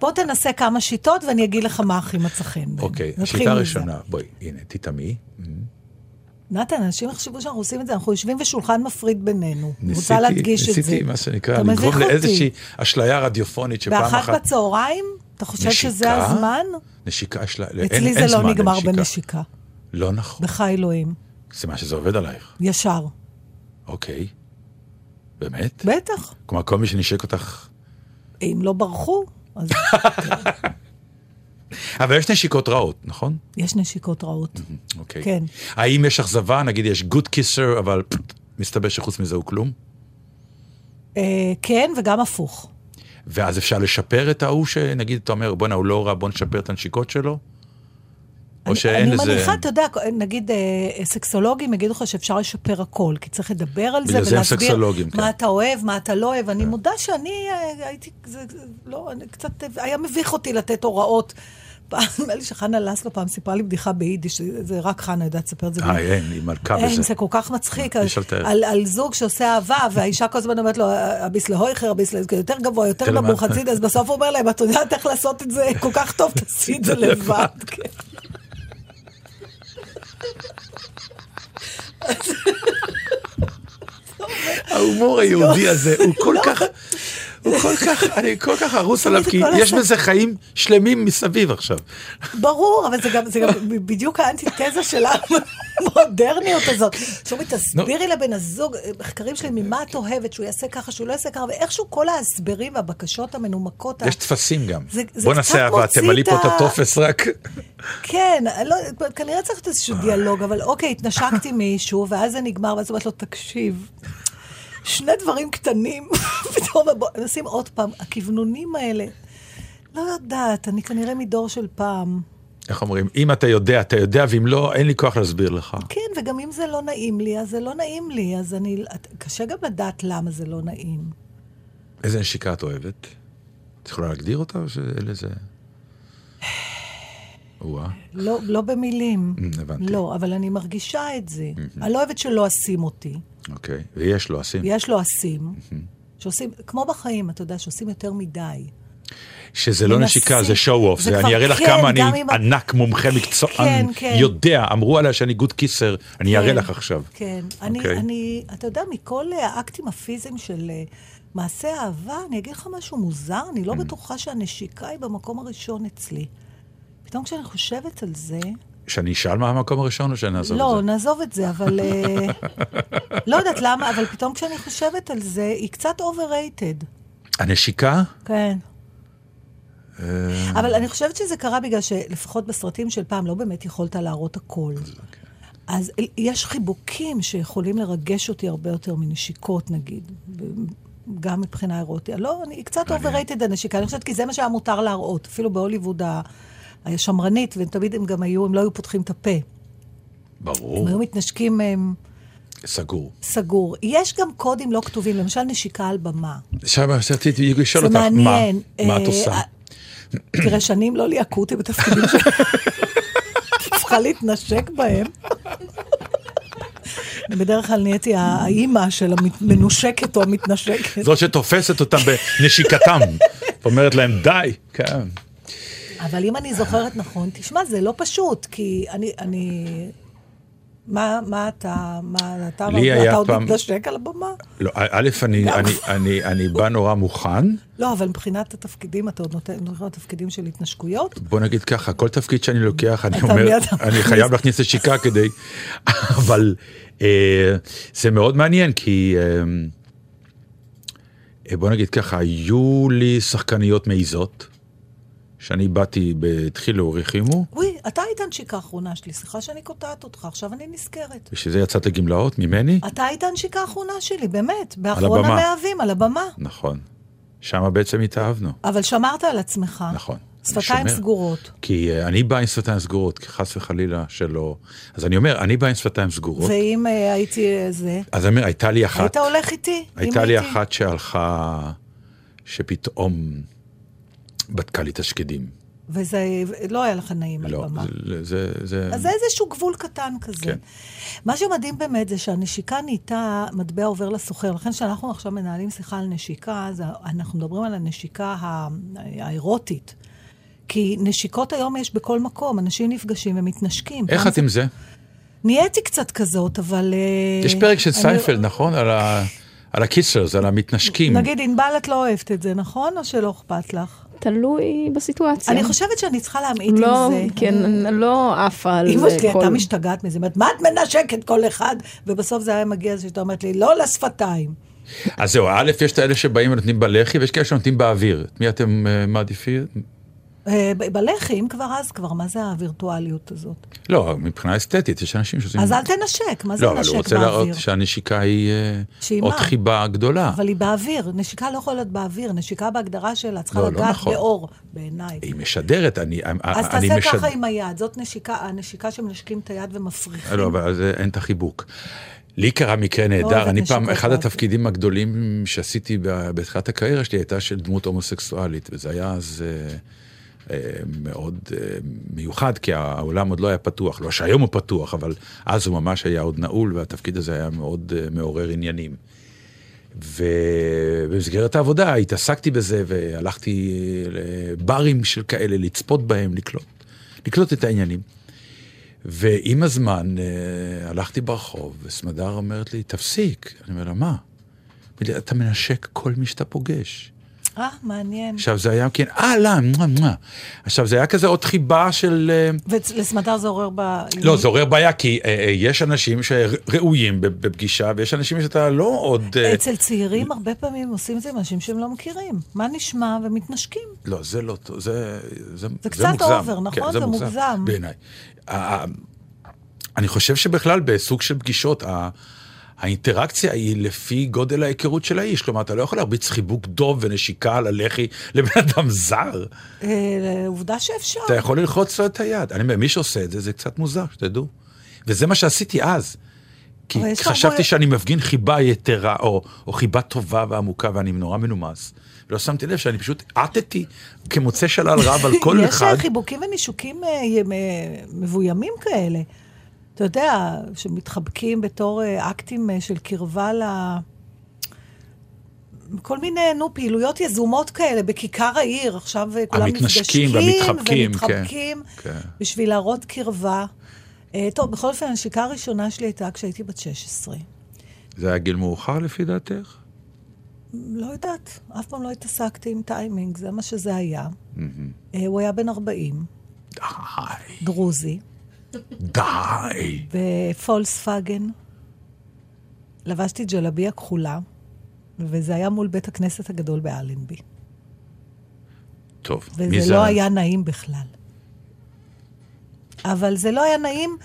בוא תנסה כמה שיטות ואני אגיד לך מה הכי מצחן. אוקיי, השיטה הראשונה. בואי, הנה, תתעמי. נתן, אנשים יחשבו שאנחנו עושים את זה, אנחנו יושבים ושולחן מפריד בינינו. רוצה להדגיש את זה. ניסיתי, מה שנקרא, לגרום לאיזושהי אשליה רדיופונית שפעם אחת... באחת בצהריים? אתה חושב שזה הזמן? נשיקה, אשליה, אין זמן לנשיקה. אצלי זה לא נגמר בנשיקה. לא נכון. בחי אלוהים. זה מה שזה עובד עלייך. ישר. אוקיי. באמת? בטח. כלומר, כל מי שנשק אותך... אם לא ברחו, אז... אבל יש נשיקות רעות, נכון? יש נשיקות רעות. אוקיי. כן. האם יש אכזבה? נגיד יש good kisser, אבל מסתבר שחוץ מזה הוא כלום? כן, וגם הפוך. ואז אפשר לשפר את ההוא שנגיד, אתה אומר, בוא נה, הוא לא רע, בוא נשפר את הנשיקות שלו? או שאין איזה... אני מניחה, אתה יודע, נגיד סקסולוגים יגידו לך שאפשר לשפר הכל, כי צריך לדבר על זה ולהסביר מה אתה אוהב, מה אתה לא אוהב. אני מודה שאני הייתי... לא, קצת... היה מביך אותי לתת הוראות... פעם, שחנה לסלו פעם סיפרה לי בדיחה ביידיש, זה רק חנה יודעת לספר את זה. היא מלכה בזה. זה כל כך מצחיק, על זוג שעושה אהבה, והאישה כל הזמן אומרת לו, אביס להויכר, אביס להויכר, יותר גבוה, יותר נמוך, הציד, אז בסוף הוא אומר להם, את יודעת איך לעשות את זה כל כך טוב, תעשי את זה לבד. ההומור היהודי הזה, הוא כל כך... הוא כל כך, אני כל כך ארוס עליו, כי יש בזה חיים שלמים מסביב עכשיו. ברור, אבל זה גם בדיוק האנטיתזה של המודרניות הזאת. שומי, תסבירי לבן הזוג, מחקרים שלי, ממה את אוהבת, שהוא יעשה ככה, שהוא לא יעשה ככה, ואיכשהו כל ההסברים והבקשות המנומקות. יש תפסים גם. בוא נעשה, אבל תמלאי פה את הטופס רק. כן, כנראה צריך להיות איזשהו דיאלוג, אבל אוקיי, התנשקתי מישהו, ואז זה נגמר, ואז אומרת לו, תקשיב. שני דברים קטנים, נשים עוד פעם, הכוונונים האלה, לא יודעת, אני כנראה מדור של פעם. איך אומרים, אם אתה יודע, אתה יודע, ואם לא, אין לי כוח להסביר לך. כן, וגם אם זה לא נעים לי, אז זה לא נעים לי, אז אני, קשה גם לדעת למה זה לא נעים. איזה נשיקה את אוהבת? את יכולה להגדיר אותה, או שאלה זה... לא במילים. הבנתי. לא, אבל אני מרגישה את זה. אני לא אוהבת שלא עשים אותי. אוקיי, ויש לו עשים. יש לו עשים, שעושים, כמו בחיים, אתה יודע, שעושים יותר מדי. שזה לא נשיקה, זה show off, זה אני אראה לך כמה אני ענק מומחה מקצוען, יודע, אמרו עליה שאני גוד קיסר, אני אראה לך עכשיו. כן, אני, אתה יודע, מכל האקטים הפיזיים של מעשה אהבה, אני אגיד לך משהו מוזר, אני לא בטוחה שהנשיקה היא במקום הראשון אצלי. פתאום כשאני חושבת על זה... שאני אשאל מה המקום הראשון או שנעזוב את זה? לא, נעזוב את זה, אבל... לא יודעת למה, אבל פתאום כשאני חושבת על זה, היא קצת overrated. הנשיקה? כן. אבל אני חושבת שזה קרה בגלל שלפחות בסרטים של פעם לא באמת יכולת להראות הכל. אז יש חיבוקים שיכולים לרגש אותי הרבה יותר מנשיקות, נגיד. גם מבחינה אירוטית. לא, היא קצת overrated הנשיקה. אני חושבת כי זה מה שהיה מותר להראות. אפילו בהוליווד ה... היה שמרנית, ותמיד הם גם היו, הם לא היו פותחים את הפה. ברור. הם היו מתנשקים... סגור. סגור. יש גם קודים לא כתובים, למשל נשיקה על במה. שמה, שתתי, לשאול אותך, מה את עושה? תראה, שנים לא ליעקותי בתפקידים ש... צריכה להתנשק בהם. בדרך כלל נהייתי האימא של המנושקת או המתנשקת. זאת שתופסת אותם בנשיקתם. אומרת להם, די. כן. אבל אם אני זוכרת נכון, תשמע, זה לא פשוט, כי אני... מה אתה... אתה עוד מתנשק על הבמה? לא, א', אני בא נורא מוכן. לא, אבל מבחינת התפקידים, אתה עוד נותן תפקידים של התנשקויות? בוא נגיד ככה, כל תפקיד שאני לוקח, אני אומר, אני חייב להכניס לשיקה כדי... אבל זה מאוד מעניין, כי... בוא נגיד ככה, היו לי שחקניות מעיזות, שאני באתי בתחילו וריחימו. אוי, אתה היית הנשיקה האחרונה שלי, סליחה שאני קוטעת אותך, עכשיו אני נזכרת. ושזה יצאת לגמלאות ממני? אתה היית הנשיקה האחרונה שלי, באמת, באחרון המאהבים, על הבמה. נכון, שם בעצם התאהבנו. אבל שמרת על עצמך. נכון. שפתיים סגורות. כי אני בא עם שפתיים סגורות, חס וחלילה שלא... אז אני אומר, אני בא עם שפתיים סגורות. ואם הייתי זה... אז אני אומר, הייתה לי אחת... היית הולך איתי? הייתה לי אחת שהלכה, שפתאום בדקה לי תשקדים. וזה לא היה לך נעים על במה. אז זה איזשהו גבול קטן כזה. מה שמדהים באמת זה שהנשיקה נהייתה מטבע עובר לסוחר. לכן שאנחנו עכשיו מנהלים שיחה על נשיקה, אז אנחנו מדברים על הנשיקה האירוטית. כי נשיקות היום יש בכל מקום. אנשים נפגשים ומתנשקים. איך את עם זה? נהייתי קצת כזאת, אבל... יש פרק של סיינפלד, נכון? על הקיצ'רס, על המתנשקים. נגיד, אינבל, את לא אוהבת את זה, נכון? או שלא אכפת לך? תלוי בסיטואציה. אני חושבת שאני צריכה להמעיט עם זה. לא, כן, לא אף על... אמא שלי, אתה משתגעת מזה, מה את מנשקת כל אחד? ובסוף זה היה מגיע, שאתה אומרת לי, לא לשפתיים. אז זהו, א', יש את האלה שבאים ונותנים בלחי, ויש כאלה שנותנים באוויר. מי אתם מעדיפים? בלחים כבר אז, כבר מה זה הווירטואליות הזאת? לא, מבחינה אסתטית, יש אנשים שעושים... אז אל תנשק, מה זה נשק באוויר? לא, אני רוצה להראות שהנשיקה היא עוד חיבה גדולה. אבל היא באוויר, נשיקה לא יכולה להיות באוויר, נשיקה בהגדרה שלה צריכה לגעת באור, בעיניי. היא משדרת, אני... אז תעשה ככה עם היד, זאת נשיקה, הנשיקה שמנשקים את היד ומפריחים. לא, אבל אין את החיבוק. לי קרה מקרה נהדר, אני פעם, אחד התפקידים הגדולים שעשיתי בתחילת הקריירה שלי הייתה של דמות הומוסקסואלית, וזה היה אז מאוד מיוחד, כי העולם עוד לא היה פתוח, לא שהיום הוא פתוח, אבל אז הוא ממש היה עוד נעול, והתפקיד הזה היה מאוד מעורר עניינים. ובמסגרת העבודה התעסקתי בזה, והלכתי לברים של כאלה, לצפות בהם, לקלוט את העניינים. ועם הזמן הלכתי ברחוב, וסמדר אומרת לי, תפסיק. אני אומר לה, מה? אתה מנשק כל מי שאתה פוגש. מעניין. עכשיו זה היה, כן, לא, עכשיו זה היה כזה עוד חיבה של... ולסמדר זה עורר בעיה? לא, זה עורר בעיה, כי יש אנשים שראויים בפגישה, ויש אנשים שאתה לא עוד... אצל צעירים הרבה פעמים עושים את זה עם אנשים שהם לא מכירים. מה נשמע? ומתנשקים. לא, זה לא... זה קצת עובר, נכון? זה מוגזם. בעיניי. אני חושב שבכלל בסוג של פגישות האינטראקציה היא לפי גודל ההיכרות של האיש, כלומר אתה לא יכול להרביץ חיבוק דוב ונשיקה על הלחי לבן אדם זר. עובדה שאפשר. אתה יכול ללחוץ לו את היד. מי שעושה את זה, זה קצת מוזר, שתדעו. וזה מה שעשיתי אז. כי חשבתי שאני מפגין חיבה יתרה, או חיבה טובה ועמוקה, ואני נורא מנומס. ולא שמתי לב שאני פשוט עטתי כמוצא שלל רב על כל אחד. יש חיבוקים ונישוקים מבוימים כאלה. אתה יודע, שמתחבקים בתור אקטים של קרבה כל מיני, פעילויות יזומות כאלה, בכיכר העיר, עכשיו כולם מתנשקים ומתחבקים, בשביל להראות קרבה. טוב, בכל אופן, הנשיקה הראשונה שלי הייתה כשהייתי בת 16. זה היה גיל מאוחר לפי דעתך? לא יודעת, אף פעם לא התעסקתי עם טיימינג, זה מה שזה היה. הוא היה בן 40. דרוזי. די. בפולספאגן. לבשתי ג'לביה כחולה, וזה היה מול בית הכנסת הגדול באלנבי. טוב. וזה לא היה נעים בכלל. אבל זה לא היה נעים,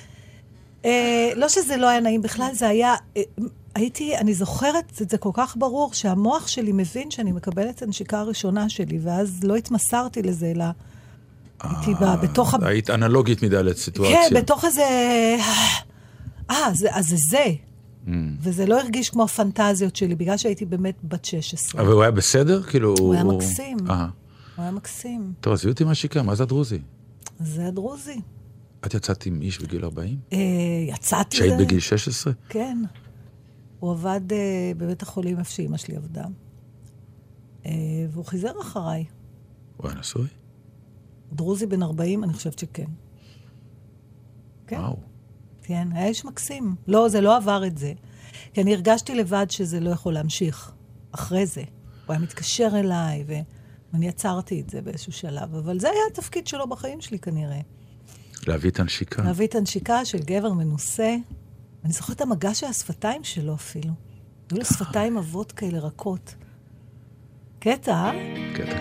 לא שזה לא היה נעים בכלל, זה היה, אני זוכרת את זה כל כך ברור, שהמוח שלי מבין שאני מקבלת את הנשיקה הראשונה שלי, ואז לא התמסרתי לזה, אלא הייתי בתוך... היית אנלוגית מדי לסיטואציה. כן, בתוך איזה... אז זה זה. וזה לא הרגיש כמו הפנטזיות שלי, בגלל שהייתי באמת בת 16. אבל הוא היה בסדר? הוא היה מקסים. טוב, אז הייתי משיקה, מה זה הדרוזי? זה הדרוזי. את יצאת עם איש בגיל 40? יצאתי. שהיית בגיל 16? כן. הוא עבד בבית החולים איפה שאימא שלי עבדה. והוא חיזר אחריי. הוא היה נשוי? דרוזי בן 40, אני חושבת שכן. כן. וואו. כן, היה איש מקסים. לא, זה לא עבר את זה. כי אני הרגשתי לבד שזה לא יכול להמשיך. אחרי זה. הוא היה מתקשר אליי, ואני יצרתי את זה באיזשהו שלב. אבל זה היה התפקיד שלו בחיים שלי כנראה. להביא את הנשיקה. להביא את הנשיקה של גבר מנוסה. אני זוכרת את המגע של השפתיים שלו אפילו. היו לו שפתיים עבות כאלה רכות. קטע? קטע.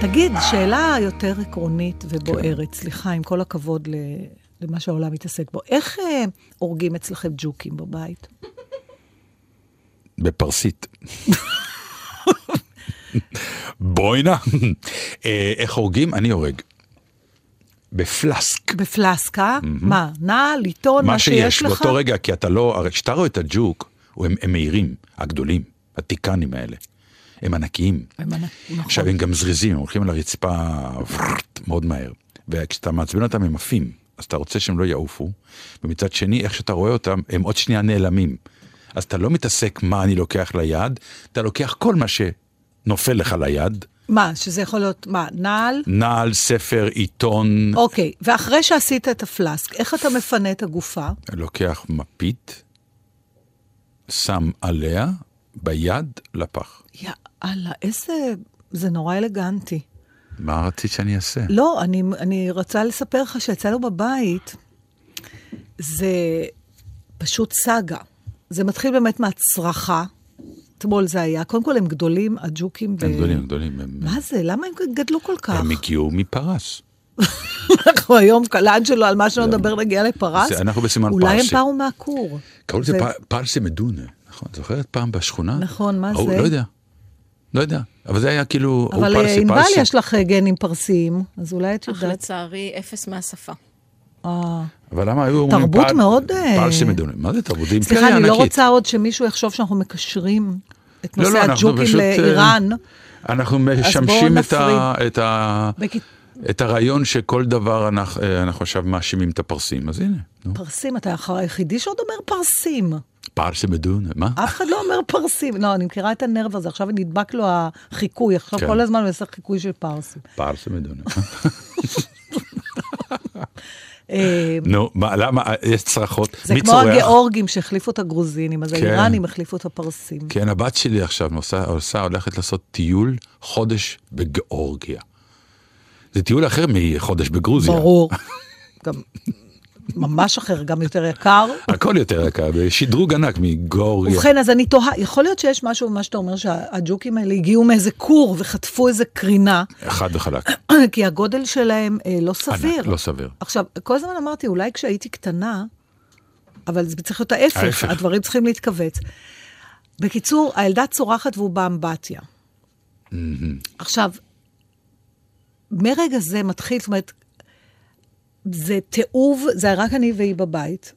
תגיד, שאלה יותר עקרונית ובוערת, סליחה, עם כל הכבוד למה שהעולם מתעסק בו. איך הורגים אצלכם ג'וקים בבית? בפרסית. בואי נע. איך הורגים? אני הורג. בפלסק. בפלסקה? מה? נעל, עיתון, מה שיש לך? באותו רגע, כי אתה לא... הרי כשאתה רואה את הג'וק, הם מהירים, הגדולים, הטיקנים האלה. הם ענקיים. עכשיו הם גם זריזים, הם הולכים על הרצפה מאוד מהר. וכשאתה מעצבן אותם הם עפים, אז אתה רוצה שהם לא יעופו, ומצד שני, איך שאתה רואה אותם, הם עוד שנייה נעלמים. אז אתה לא מתעסק מה אני לוקח ליד, אתה לוקח כל מה שנופל לך ליד. מה, שזה יכול להיות, מה, נעל? נעל, ספר, עיתון. אוקיי, ואחרי שעשית את הפלסק, איך אתה מפנה את הגופה? לוקח מפית, שם עליה, ביד לפח. יאללה, איזה... זה נורא אלגנטי. מה רצית שאני אעשה? לא, אני רוצה לספר לך שיצא לו בבית, זה פשוט סגה. זה מתחיל באמת מהצרחה. אתמול זה היה. קודם כל הם גדולים, הג'וקים. הם גדולים, גדולים. מה זה? למה הם גדלו כל כך? הם הגיעו מפרס. אנחנו היום קלאד שלו על מה שלא נדבר נגיע לפרס. אנחנו בסימן פרסי. אולי הם באו מהקור. קראו לזה פרסי מדונה. נכון, זוכרת פעם בשכונה? נכון, מה זה? לא יודע, אבל זה היה כאילו... אבל אם בעל יש לך גנים פרסיים, אז אולי את יודעת... אך לצערי, אפס מהשפה. אבל למה היו... תרבות מאוד... פרסי מדונה, מה זה תרבותים? סליחה, אני לא רוצה עוד שמישהו יחשוב שאנחנו מקשרים את נושא הג'וקים לאיראן. אנחנו משמשים את הרעיון שכל דבר אנחנו עכשיו מאשימים את הפרסים, אז הנה. פרסים, אתה היחידי שעוד אומר פרסים. פרסי מדונה, מה? אף אחד לא אומר פרסים. לא, אני מכירה את הנרב הזה, עכשיו נדבק לו החיקוי, עכשיו כל הזמן הוא עושה חיקוי של פרסים. פרסי מדונה. נו, למה? יש צרכות. זה כמו הגיאורגים שהחליפו את הגרוזינים, אז האיראנים החליפו את הפרסים. כן, הבת שלי עכשיו הולכת לעשות טיול חודש בגיאורגיה. זה טיול אחר מחודש בגרוזיה. ברור. גם... ממש אחר, גם יותר יקר. הכל יותר יקר, שדרוג ענק מגוריה. ובכן, אז אני תוהה, יכול להיות שיש משהו, מה שאתה אומר, שהג'וקים האלה הגיעו מאיזה קור וחטפו איזה קרינה. אחד וחלק. כי הגודל שלהם לא סביר. לא סביר. עכשיו, כל הזמן אמרתי, אולי כשהייתי קטנה, אבל זה צריך להיות ההפך, הדברים צריכים להתכווץ. בקיצור, הילדה צורחת והוא באמבטיה. עכשיו, מרגע זה מתחיל, זאת אומרת, זה תיעוב, זה רק אני והיא בבית,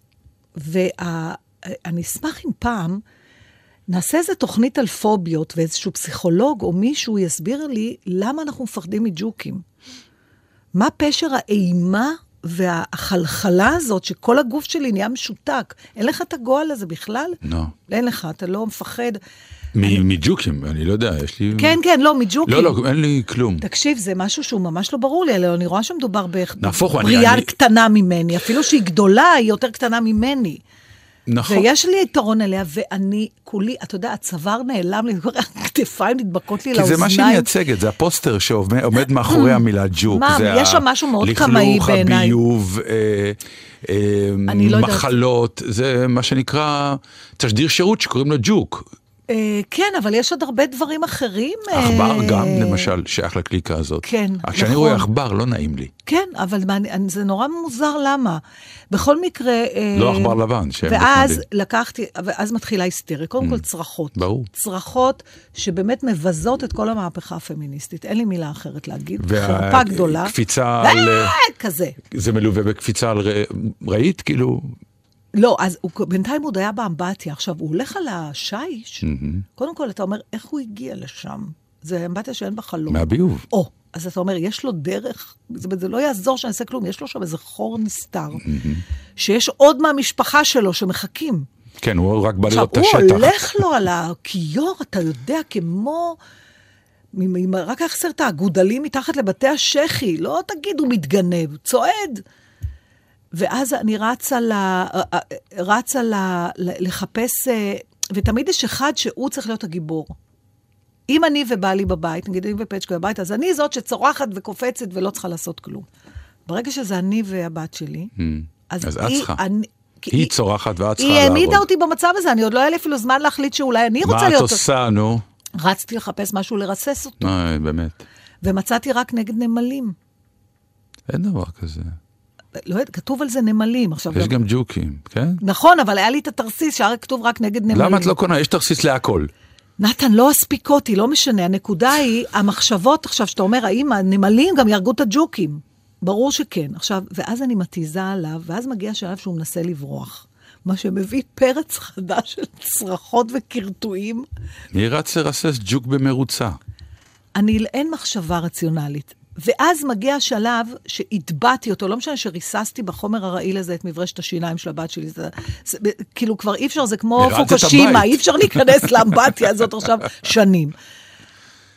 ואני אשמח אם פעם נעשה איזו תוכנית על פוביות, ואיזשהו פסיכולוג או מישהו יסביר לי למה אנחנו מפחדים מג'וקים. מה פשר האימה והחלחלה הזאת, שכל הגוף שלי נהיה משותק. אין לך את הגועל הזה בכלל? לא. אין לך, אתה לא מפחד. מג'וקים, אני לא יודע, יש לי... כן, כן, לא, מג'וקים. לא, לא, אין לי כלום. תקשיב, זה משהו שהוא ממש לא ברור לי, אלא אני רואה שמדובר בבריאה קטנה ממני, אפילו שהיא גדולה, היא יותר קטנה ממני. נכון. ויש לי יתרון אליה, ואני כולי, אתה יודע, הצוואר נעלם לי, הכתפיים נדבקות לי לאוזניים. כי זה מה שמייצג את זה, הפוסטר שעומד מאחורי המילה ג'וק. יש שם משהו מאוד קמאי בעיניי. לכלוך, הביוב, מחלות, זה מה שנקרא תשדיר שירות שקוראים לו ג'וק. כן, אבל יש עוד הרבה דברים אחרים. אכבר גם, למשל, שייך לקליקה הזאת. כן, נכון. כשאני רואה אכבר, לא נעים לי. כן, אבל זה נורא מוזר, למה? בכל מקרה... לא אכבר לבן. ואז לקחתי, ואז מתחילה היסטריה. קודם כל צרחות. ברור. צרחות שבאמת מבזות את כל המהפכה הפמיניסטית. אין לי מילה אחרת להגיד. חרפה גדולה. קפיצה על... כזה. זה מלווה בקפיצה על ראית, כאילו... לא, אז בינתיים הוא היה באמבטיה. עכשיו, הוא הולך על השייש, קודם כל אתה אומר, איך הוא הגיע לשם? זה אמבטיה שאין בה חלום. מהביוב. או, אז אתה אומר, יש לו דרך, זה לא יעזור שאני אעשה כלום, יש לו שם איזה חור נסתר, שיש עוד מהמשפחה שלו שמחכים. כן, הוא רק בא לראות את השטח. עכשיו, הוא הולך לו על הקיור, אתה יודע, כמו... רק החסר את האגודלים מתחת לבתי השכי, לא תגיד, הוא מתגנב, צועד. ואז אני רצה לחפש, ותמיד יש אחד שהוא צריך להיות הגיבור. אם אני ובעלי בבית, נגיד אני ופצ'קו בבית, אז אני זאת שצורחת וקופצת ולא צריכה לעשות כלום. ברגע שזה אני והבת שלי, אז את צריכה. היא צורחת ואת צריכה לעבוד. היא העמידה אותי במצב הזה, אני עוד לא היה לי אפילו זמן להחליט שאולי אני רוצה להיות... מה את עושה, נו? רצתי לחפש משהו לרסס אותו. באמת. ומצאתי רק נגד נמלים. אין דבר כזה. לא, כתוב על זה נמלים. עכשיו יש גם ג'וקים, כן? נכון, אבל היה לי את התרסיס שהרי כתוב רק נגד נמלים. למה את לא קונה? יש תרסיס להכל. נתן, לא אספיק אותי, לא משנה. הנקודה היא, המחשבות עכשיו שאתה אומר, האם הנמלים גם ירגו את הג'וקים? ברור שכן. עכשיו, ואז אני מתיזה עליו, ואז מגיע שלב שהוא מנסה לברוח. מה שמביא פרץ חדש של צרחות וקרטועים. אני רץ לרסס ג'וק במרוצה. אין מחשבה רציונלית. ואז מגיע השלב שהדבעתי אותו, לא משנה שריססתי בחומר הרעיל הזה את מברשת השיניים של הבת שלי, זה, כאילו כבר אי אפשר, זה כמו פוקושימה, אי אפשר להיכנס לאמבטיה הזאת עכשיו שנים.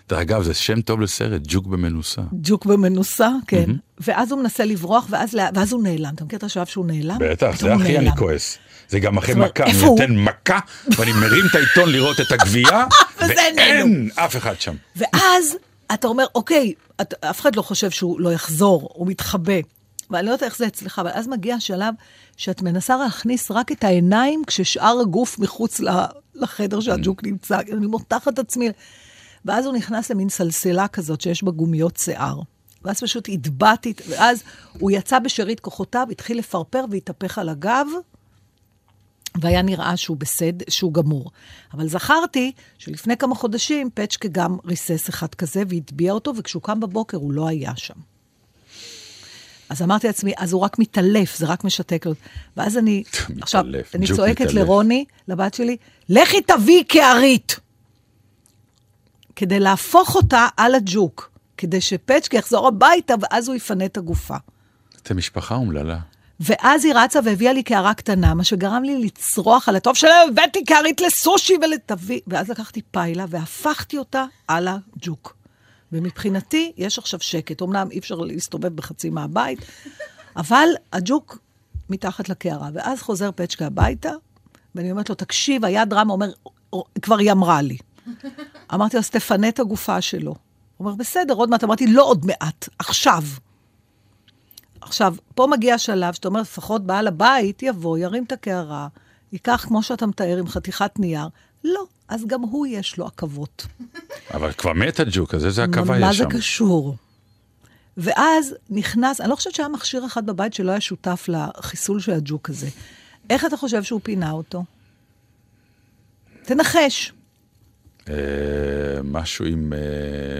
אגב, זה שם טוב לסרט, ג'וק במנוסה. ג'וק במנוסה, כן. ואז הוא מנסה לברוח, ואז הוא נעלם. אתה מכיר את השלב שהוא נעלם? בטח, זה הכי אני כועס. זה גם אחרי מכה, אני נותן מכה, ואני מרים את העיתון לראות את הגבייה, ואין אף אחד שם. ואז... אתה אומר, אוקיי, אף אחד לא חושב שהוא לא יחזור, הוא מתחבא. ואני לא יודעת איך זה אצלך, אבל אז מגיע השלב שאת מנסה להכניס רק את העיניים, כששאר הגוף מחוץ לחדר שהג'וק נמצא, אני מותחת עצמי. ואז הוא נכנס למין סלסלה כזאת, שיש בה גומיות שיער. ואז פשוט התבעתי, ואז הוא יצא בשארית כוחותיו, התחיל לפרפר והתהפך על הגב, והיה נראה שהוא בסדר, שהוא גמור. אבל זכרתי שלפני כמה חודשים פצ'קה גם ריסס אחד כזה והטביע אותו, וכשהוא קם בבוקר הוא לא היה שם. אז אמרתי לעצמי, אז הוא רק מתעלף, זה רק משתק לו. ואז אני, עכשיו, אני צועקת לרוני, לבת שלי, לכי תביא כערית! כדי להפוך אותה על הג'וק, כדי שפצ'קה יחזור הביתה, ואז הוא יפנה את הגופה. את המשפחה אומללה. ואז היא רצה והביאה לי קערה קטנה, מה שגרם לי לצרוח על הטוב שלה, הבאתי קערית לסושי ולטבי, ואז לקחתי פיילה והפכתי אותה על הג'וק. ומבחינתי יש עכשיו שקט, אמנם אי אפשר להסתובב בחצי מהבית, אבל הג'וק מתחת לקערה, ואז חוזר פצ'קה הביתה, ואני אומרת לו, תקשיב, היד רם אומר, כבר היא אמרה לי. אמרתי לו, אז תפנה את הגופה שלו. הוא אומר, בסדר, עוד מעט, אמרתי, לא עוד מעט, עכשיו. עכשיו, פה מגיע שלב, שאתה אומר, לפחות בעל הבית, יבוא, ירים את הקערה, ייקח כמו שאתה מתאר עם חתיכת נייר, לא, אז גם הוא יש לו עקבות. אבל כבר מת הג'וק, אז איזה עקבה יש שם? מה זה קשור? ואז נכנס, אני לא חושבת שהיה מכשיר אחד בבית שלא היה שותף לחיסול של הג'וק הזה. איך אתה חושב שהוא פינה אותו? תנחש. משהו עם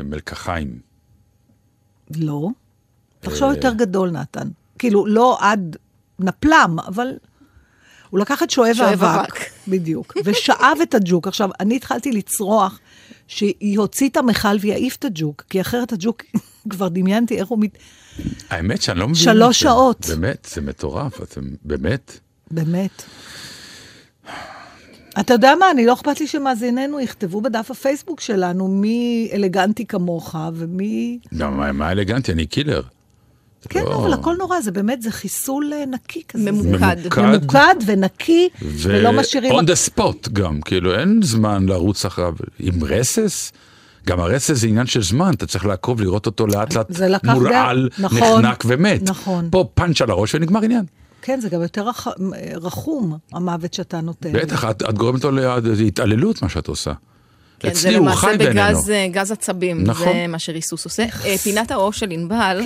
מלקחיים. לא. תחשוב יותר גדול, נתן. כאילו, לא עד נפלם, אבל הוא לקח את שואב האבק, בדיוק, ושאב את הג'וק. עכשיו, אני התחלתי לצרוח שהיא הוציא את המחל ויעיף את הג'וק, כי אחרת הג'וק, כבר דמיינתי איך הוא האמת שאני לא מבין. 3 שעות. באמת, זה מטורף, אתם באמת. באמת. אתה יודע מה, אני לא אכפת לי שמאזיננו יכתבו בדף הפייסבוק שלנו מי אלגנטי כמוך ומי... לא, מה אלגנטי? אני קילר. כן, אבל הכל נורא, זה באמת, זה חיסול נקי כזה. ממוקד. ממוקד ונקי, ולא משאירים... on the spot גם, כאילו אין זמן לרוץ אחריו עם רסס. גם הרסס זה עניין של זמן, אתה צריך לעקוב, לראות אותו לאט לאט מורעל, נחנק ומת. פה פנץ' על הראש ונגמר עניין. כן, זה גם יותר רחום, המוות שאתה נותן. בטח, את גורמת לו להתעללות מה שאת עושה. כן, זה למעשה בגז עצבים, זה מה שריסוס עושה. פינת הראש של ענבל,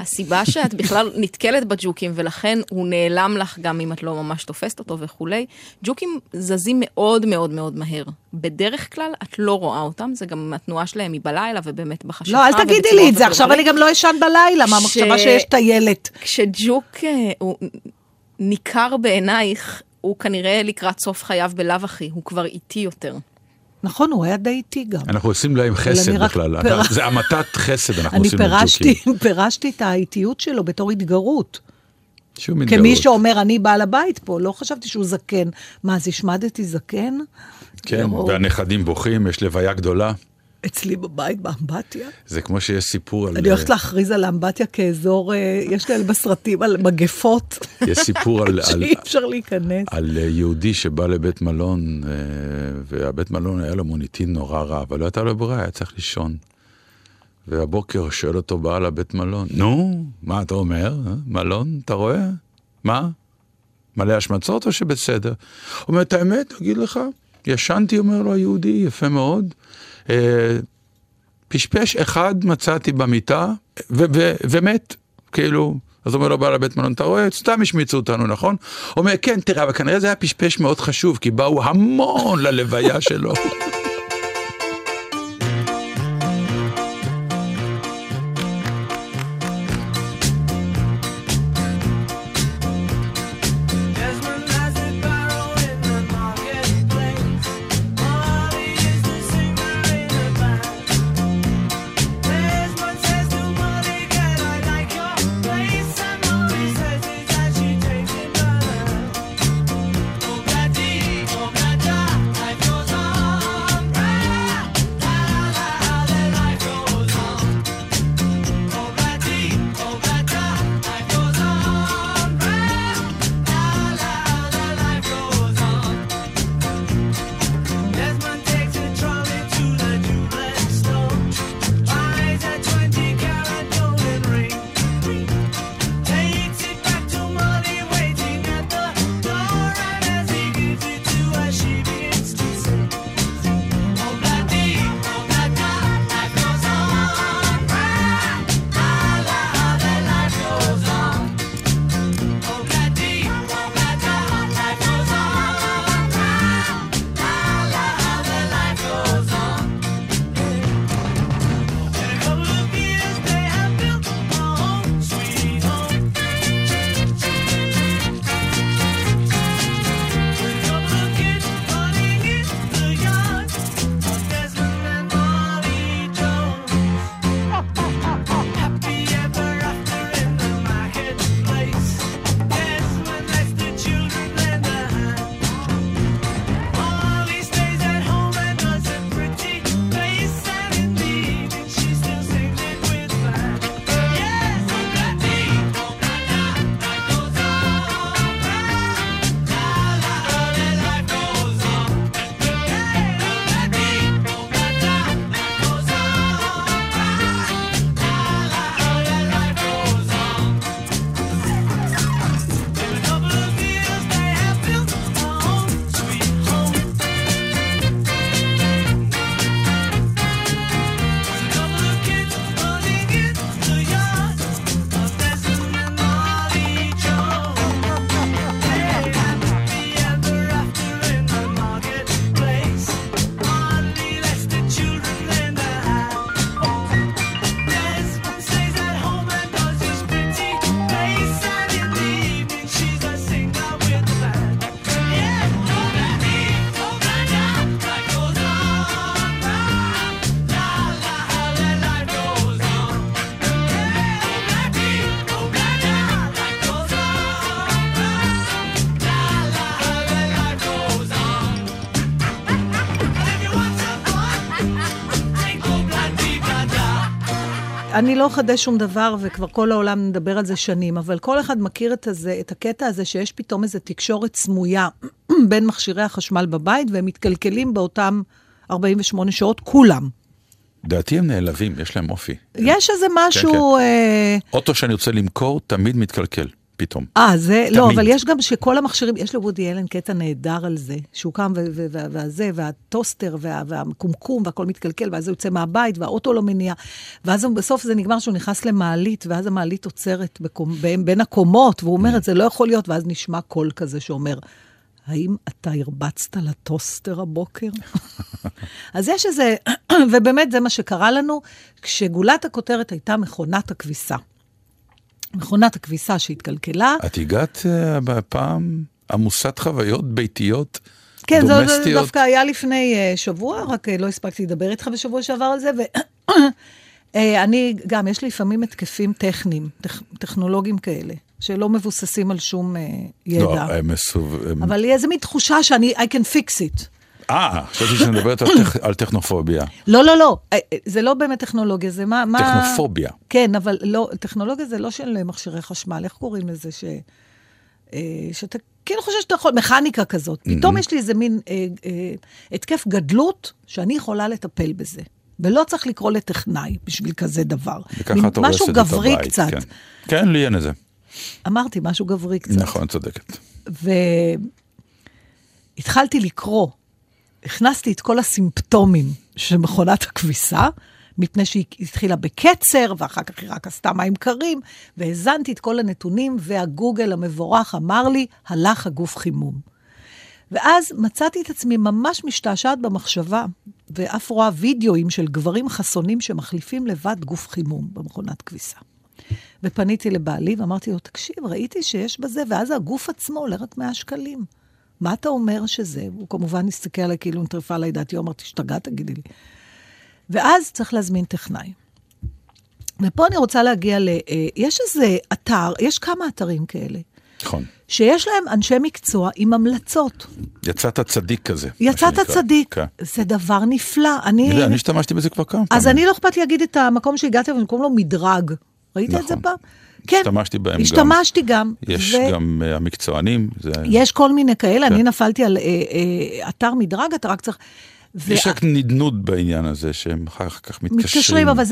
הסיבה שאת בכלל נתקלת בג'וקים, ולכן הוא נעלם לך גם אם את לא ממש תופסת אותו וכולי. ג'וקים זזים מאוד מאוד מאוד מהר. בדרך כלל את לא רואה אותם, זה גם התנועה שלהם היא בלילה, ובאמת בחשיכה. לא, אל תגידי לי את זה, עכשיו אני גם לא ישן בלילה, מה המחשבה שיש טיילת. כשג'וק הוא ניכר בעינייך, הוא כנראה לקראת סוף חייו בלב אחי, הוא כבר איטי יותר. נכון, הוא היה די איטי גם. אנחנו עושים להם חסד בכלל. זה עמתת חסד אנחנו עושים לג'וקים. אני פירשתי את האיטיות שלו בתור התגרות. שום התגרות. כמי שאומר, אני בעל הבית פה, לא חשבתי שהוא זקן. מה, אז השמדתי זקן? כן, והנכדים בוכים, יש לוויה גדולה. אצלי בבית, באמבטיה. זה כמו שיש סיפור על... אני הולכת להכריז על האמבטיה כאזור, יש לי על בסרטים, על מגפות. יש סיפור על... שאי אפשר להיכנס. על יהודי שבא לבית מלון, והבית מלון היה לו מוניטין נורא רע, אבל לא הייתה לו ברירה, היה צריך לישון. והבוקר שואל אותו בעל הבית מלון, נו, מה אתה אומר? מלון, אתה רואה? מה? מלא השמצות או שבסדר? הוא אומר, את האמת, תגיד לך, ישנתי, אומר לו היהודי, יפה מאוד. פשפש אחד מצאתי במיטה ומת, כאילו, אז אומר לו בעל הבית מלון, אתה רואה, סתם השמיצו אותנו, נכון? אומר, כן, תראה, וכנראה זה היה פשפש מאוד חשוב, כי באו המון ללוויה שלו. אני לא חדש שום דבר, וכבר כל העולם נדבר על זה שנים, אבל כל אחד מכיר את הקטע הזה שיש פתאום איזו תקשורת סמויה בין מכשירי החשמל בבית, והם מתקלקלים באותם 48 שעות כולם. דעתי הם נעלבים, יש להם אופי. יש איזה משהו... אוטו שאני רוצה למכור תמיד מתקלקל. פתאום. זה, לא, אבל יש גם שכל המכשירים, יש לוודי אלן קטע נהדר על זה, שהוא קם וזה, והטוסטר, והקומקום, והכל מתקלקל, ואז הוא יוצא מהבית, והאוטו לא מניע, ואז בסוף זה נגמר שהוא נכנס למעלית, ואז המעלית עוצרת בין הקומות, והוא אומר, זה לא יכול להיות, ואז נשמע קול כזה שאומר, האם אתה הרבצת לטוסטר הבוקר? אז יש איזה, ובאמת זה מה שקרה לנו, כשגולת הכותרת הייתה מכונת הכביסה. מכונת הכביסה שהתקלקלה. את הגעת בפעם עמוסת חוויות ביתיות, כן, דומסטיות. כן, זה דווקא היה לפני שבוע, רק לא הספקתי לדבר איתך בשבוע שעבר על זה, ואני גם, יש לי לפעמים התקפים טכניים, טכנולוגיים כאלה, שלא מבוססים על שום ידע. לא, הם מסוב... אבל לי איזה מין תחושה שאני, I can fix it. חשבתי שנדברת על טכנופוביה. לא, לא, לא. זה לא באמת טכנולוגיה, זה מה... טכנופוביה. כן, אבל לא, טכנולוגיה זה לא של מכשירי חשמל. איך קוראים לזה שאתה כאילו חושב שאתה יכול... מכניקה כזאת. פתאום יש לי איזה מין התקף גדלות שאני יכולה לטפל בזה. ולא צריך לקרוא לטכנאי בשביל כזה דבר. משהו גברי קצת. כן, לי אין איזה. אמרתי, משהו גברי קצת. נכון, צודקת. והתחלתי לקרוא. הכנסתי את כל הסימפטומים של מכונת הכביסה, מפני שהיא התחילה בקצר, ואחר כך היא רק עשתה מים קרים, והזנתי את כל הנתונים, והגוגל המבורך אמר לי, הלך הגוף חימום. ואז מצאתי את עצמי ממש משתעשעת במחשבה, ואף רואה וידאוים של גברים חסונים שמחליפים לבד גוף חימום במכונת כביסה. ופניתי לבעלי ואמרתי לו, תקשיב, ראיתי שיש בזה, ואז הגוף עצמו עולה רק 100 שקלים. מה אתה אומר שזה? הוא כמובן הסתכל עליי, כאילו נטרפה עליי דעתי, הוא אמר, תשתגע, תגידי לי. ואז צריך להזמין טכנאי. ופה אני רוצה להגיע יש איזה אתר, יש כמה אתרים כאלה. נכון. שיש להם אנשי מקצוע עם המלצות. יצאת צדיק כזה. יצאת צדיק. זה דבר נפלא. אני השתמשתי בזה כבר כמה. אז אני לא אכפת להגיד את המקום שהגעתי, אבל במקום לו מדרג. ראית את זה פעם? כן, השתמשתי גם. יש גם המקצוענים. יש כל מיני כאלה, אני נפלתי על אתר מדרג, אתה רק צריך... יש רק נדנות בעניין הזה, שהם אחר כך מתקשרים. אבל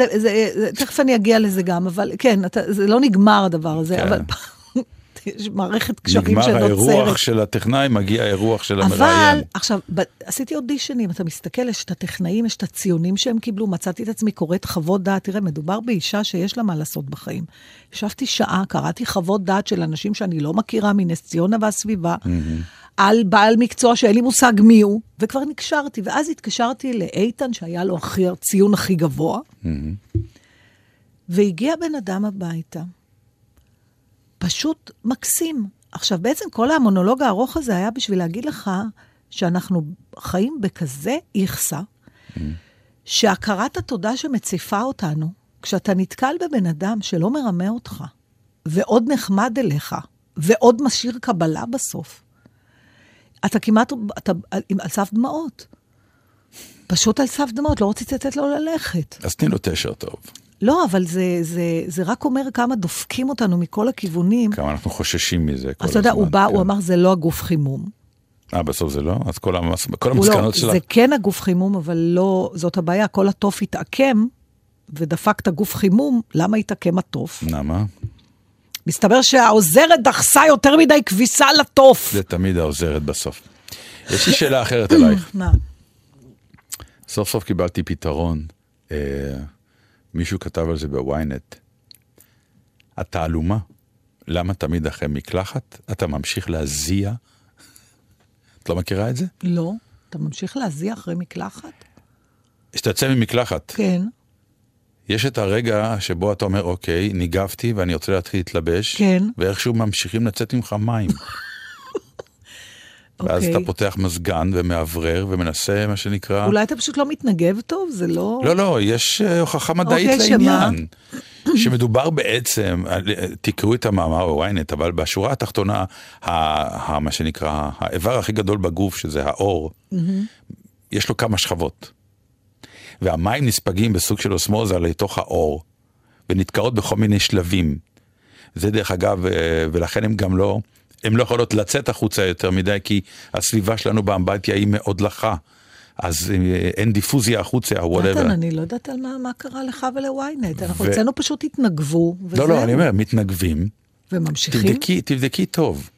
תכף אני אגיע לזה גם, אבל כן, זה לא נגמר הדבר הזה, אבל יש מערכת קשרים שנוצרת. נגמר האירוח של הטכנאי, מגיע האירוח של המראיין. אבל, עכשיו, עשיתי אודישנים, אתה מסתכל, יש את הטכנאים, יש את הציונים שהם קיבלו, מצאתי את עצמי, קוראת חוות דעת, תראה, מדובר באישה שיש לה מה לעשות בחיים. ישבתי שעה, קראתי חוות דעת של אנשים שאני לא מכירה, מנס ציונה והסביבה, על בעל מקצוע שאין לי מושג מי הוא, וכבר נקשרתי, ואז התקשרתי לאיתן, שהיה לו ציון הכי גבוה, והגיע בן אדם הביתה. פשוט מקסים. עכשיו, בעצם כל המונולוג הארוך הזה היה בשביל להגיד לך שאנחנו חיים בכזה יחסה, שהכרת התודה שמציפה אותנו, כשאתה נתקל בבן אדם שלא מרמה אותך, ועוד נחמד אליך, ועוד משאיר קבלה בסוף, אתה כמעט על סף דמעות. פשוט על סף דמעות, לא רציתי לתת לו ללכת. אז תני לו תשר טוב. לא, אבל זה רק אומר כמה דופקים אותנו מכל הכיוונים. כמה אנחנו חוששים מזה כל הזמן. אז אתה יודע, הוא בא, הוא אמר, זה לא הגוף חימום. בסוף זה לא? אז כל המסקנות שלה... זה כן הגוף חימום, אבל לא, זאת הבעיה, כל הטוף התעקם, ודפק את הגוף חימום, למה התעקם הטוף? למה? מסתבר שהעוזרת דחסה יותר מדי כביסה לטוף. זה תמיד העוזרת בסוף. יש לי שאלה אחרת אלייך. מה? סוף סוף קיבלתי פתרון... מישהו כתב על זה בוויינט. התעלומה, למה תמיד אחרי מקלחת, אתה ממשיך להזיע? את לא מכירה את זה? לא, אתה ממשיך להזיע אחרי מקלחת? שתצא ממקלחת. כן. יש את הרגע שבו אתה אומר, אוקיי, ניגבתי ואני רוצה להתחיל להתלבש. כן. ואיכשהו ממשיכים לצאת ממך מים. ואז אתה פותח מזגן ומעברר ומנסה מה שנקרא... אולי אתה פשוט לא מתנגב טוב, זה לא... לא, לא, יש הוכחה מדעית לעניין. שמדובר בעצם, תקראו את המאמר בוויינט, אבל בשורה התחתונה, מה שנקרא, האיבר הכי גדול בגוף, שזה האור, יש לו כמה שכבות. והמים נספגים בסוג של אוסמוזה לתוך האור, ונתקעות בכל מיני שלבים. זה דרך אגב, ולכן הם גם לא, הם לא יכולות לצאת החוצה יותר מדי, כי הסביבה שלנו באמבטיה היא מאוד לחה. אז אין דיפוזיה החוצה, נתן, אני לא יודעת על מה קרה לך ולוויינט. אנחנו אצלנו פשוט התנגבו. לא, לא, אני אומר, מתנגבים. וממשיכים? תבדקי טוב.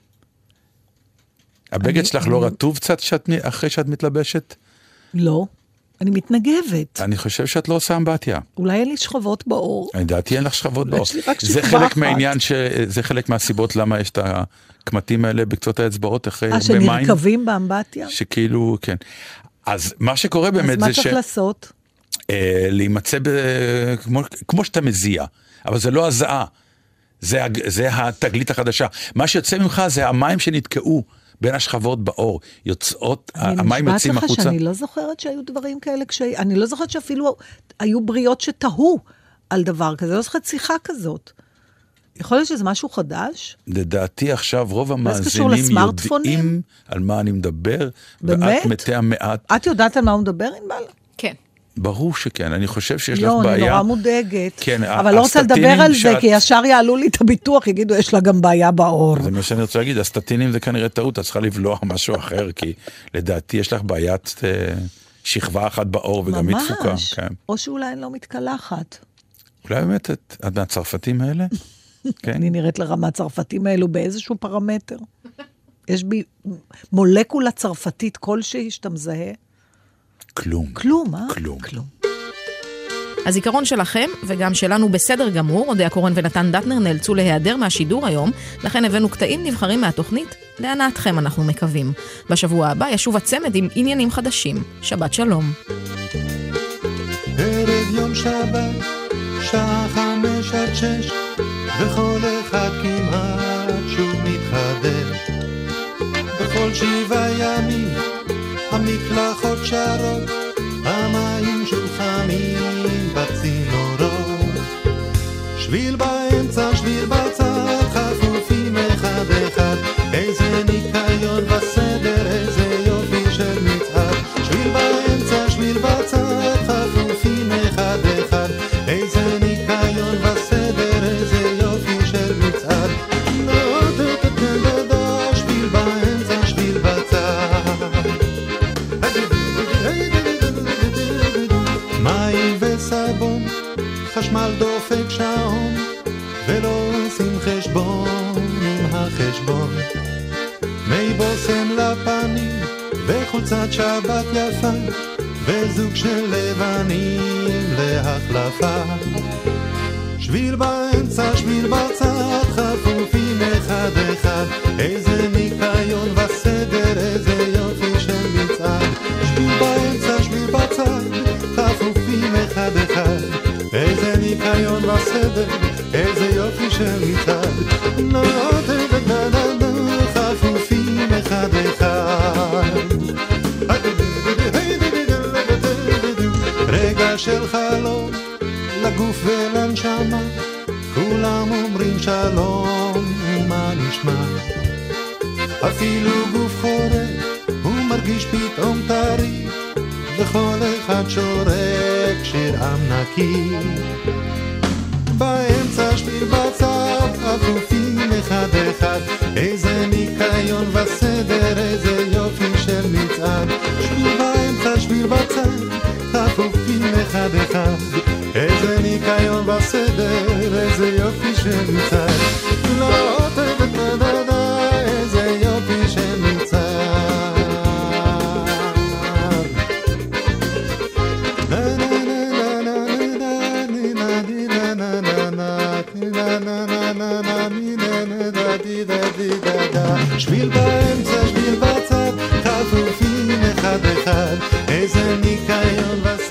הבגד שלך לא רטוב קצת אחרי שאת מתלבשת? לא. אני מתנגבת. אני חושב שאת לא עושה אמבטיה. אולי אין לי שכבות באור. אני דעתי אין לך שכבות באור. זה חלק מהעניין, זה חלק מהסיבות למה יש את הקמטים האלה בקצות האצבעות אחרי הרבה מים. שנרכבים באמבטיה? שכאילו, כן. אז מה שקורה באמת זה ש... אז מה צריך לעשות? להימצא כמו שאתה מזיע. אבל זה לא הזעה. זה התגלית החדשה. מה שיוצא ממך זה המים שנתקעו בין השכבות באור, יוצאות, המים יוצאים החוצה. אני לא זוכרת שהיו דברים כאלה, אני לא זוכרת שאפילו היו בריאות שטעו על דבר כזה, לא זוכרת שיחה כזאת. יכול להיות שזה משהו חדש? לדעתי עכשיו רוב המאזינים יודעים על מה אני מדבר, ואת מתה מעט. את יודעת על מה הוא מדבר, אינבל? כן. ברור שכן, אני חושב שיש לך בעיה. לא, אני נורא מודאגת, אבל לא רוצה לדבר על זה, כי ישר יעלו לי את הביטוח, יגידו, יש לה גם בעיה בעור. זה מה שאני רוצה להגיד, הסטטינים זה כנראה טעות, את צריכה לבלוע משהו אחר, כי לדעתי יש לך בעיית שכבה אחת בעור, וגם היא תפוקה. ממש, או שאולי אין לא מתקלחת. אולי באמת את מהצרפתים האלה? אני נראית לרמה הצרפתים האלו באיזשהו פרמטר. יש בי מולקולה צרפתית כלשהי שאתה מזהה. כלום. כלום, אה? כלום. כלום. הזיכרון שלכם, וגם שלנו בסדר גמור, אודיה קורן ונתן דטנר נאלצו להיעדר מהשידור היום, לכן הבאנו קטעים נבחרים מהתוכנית, להנאתכם אנחנו מקווים. בשבוע הבא ישוב הצמד עם עניינים חדשים. שבת שלום. ערב יום שבת, שעה 5-6, וכל אחד כמעט שוב מתחדש. בכל 7 ימים, המקלחות שרות, המים שולחמים בצינורות. שביל באמצע, שביל בצד, חפופים אחד אחד. איזה ניקיון בסדר, איזה יופי של מצעד. שביל באמצע, שביל בצד, חפופים אחד אחד. איזה ניקיון בסדר, איזה יופי של מצעד. שביל באמצע, שביל בצד. מים וסבון, חשמל דופק שעון, ולא עושים חשבון עם החשבון. מי בושם לפנים, וחולצת שבת יפה, וזוג של לבנים להחלפה. שביל באמצע, שביל בצד, חפופים אחד אחד. איזה ניקיון וסדר, איזה יופי של מצעד. שביל באמצע, שביל בצד, חפופים אחד אחד. איזה ניקיון בסדר, איזה יופי של מצעד. חפופים אחד אחד. רגע של חלום לגוף ולנשמה, כולם אומרים שלום ומה נשמע. אפילו גוף חורק הוא מרגיש פתאום טרי, וכל אחד שורק שיר עמנקי. באמצע שביל בצד, חפופים אחד אחד. איזה ניקיון וסדר, איזה יופי של מצעד. שביל באמצע, שביל בצד, חפופים אחד אחד. איזה ניקיון וסדר, איזה יופי של מצעד. לא עוטבת לדדה, איזה יופי של מצעד. שביל באמצע, שביל בצד, חפופים אחד אחד. איזה ניקיון וסדר.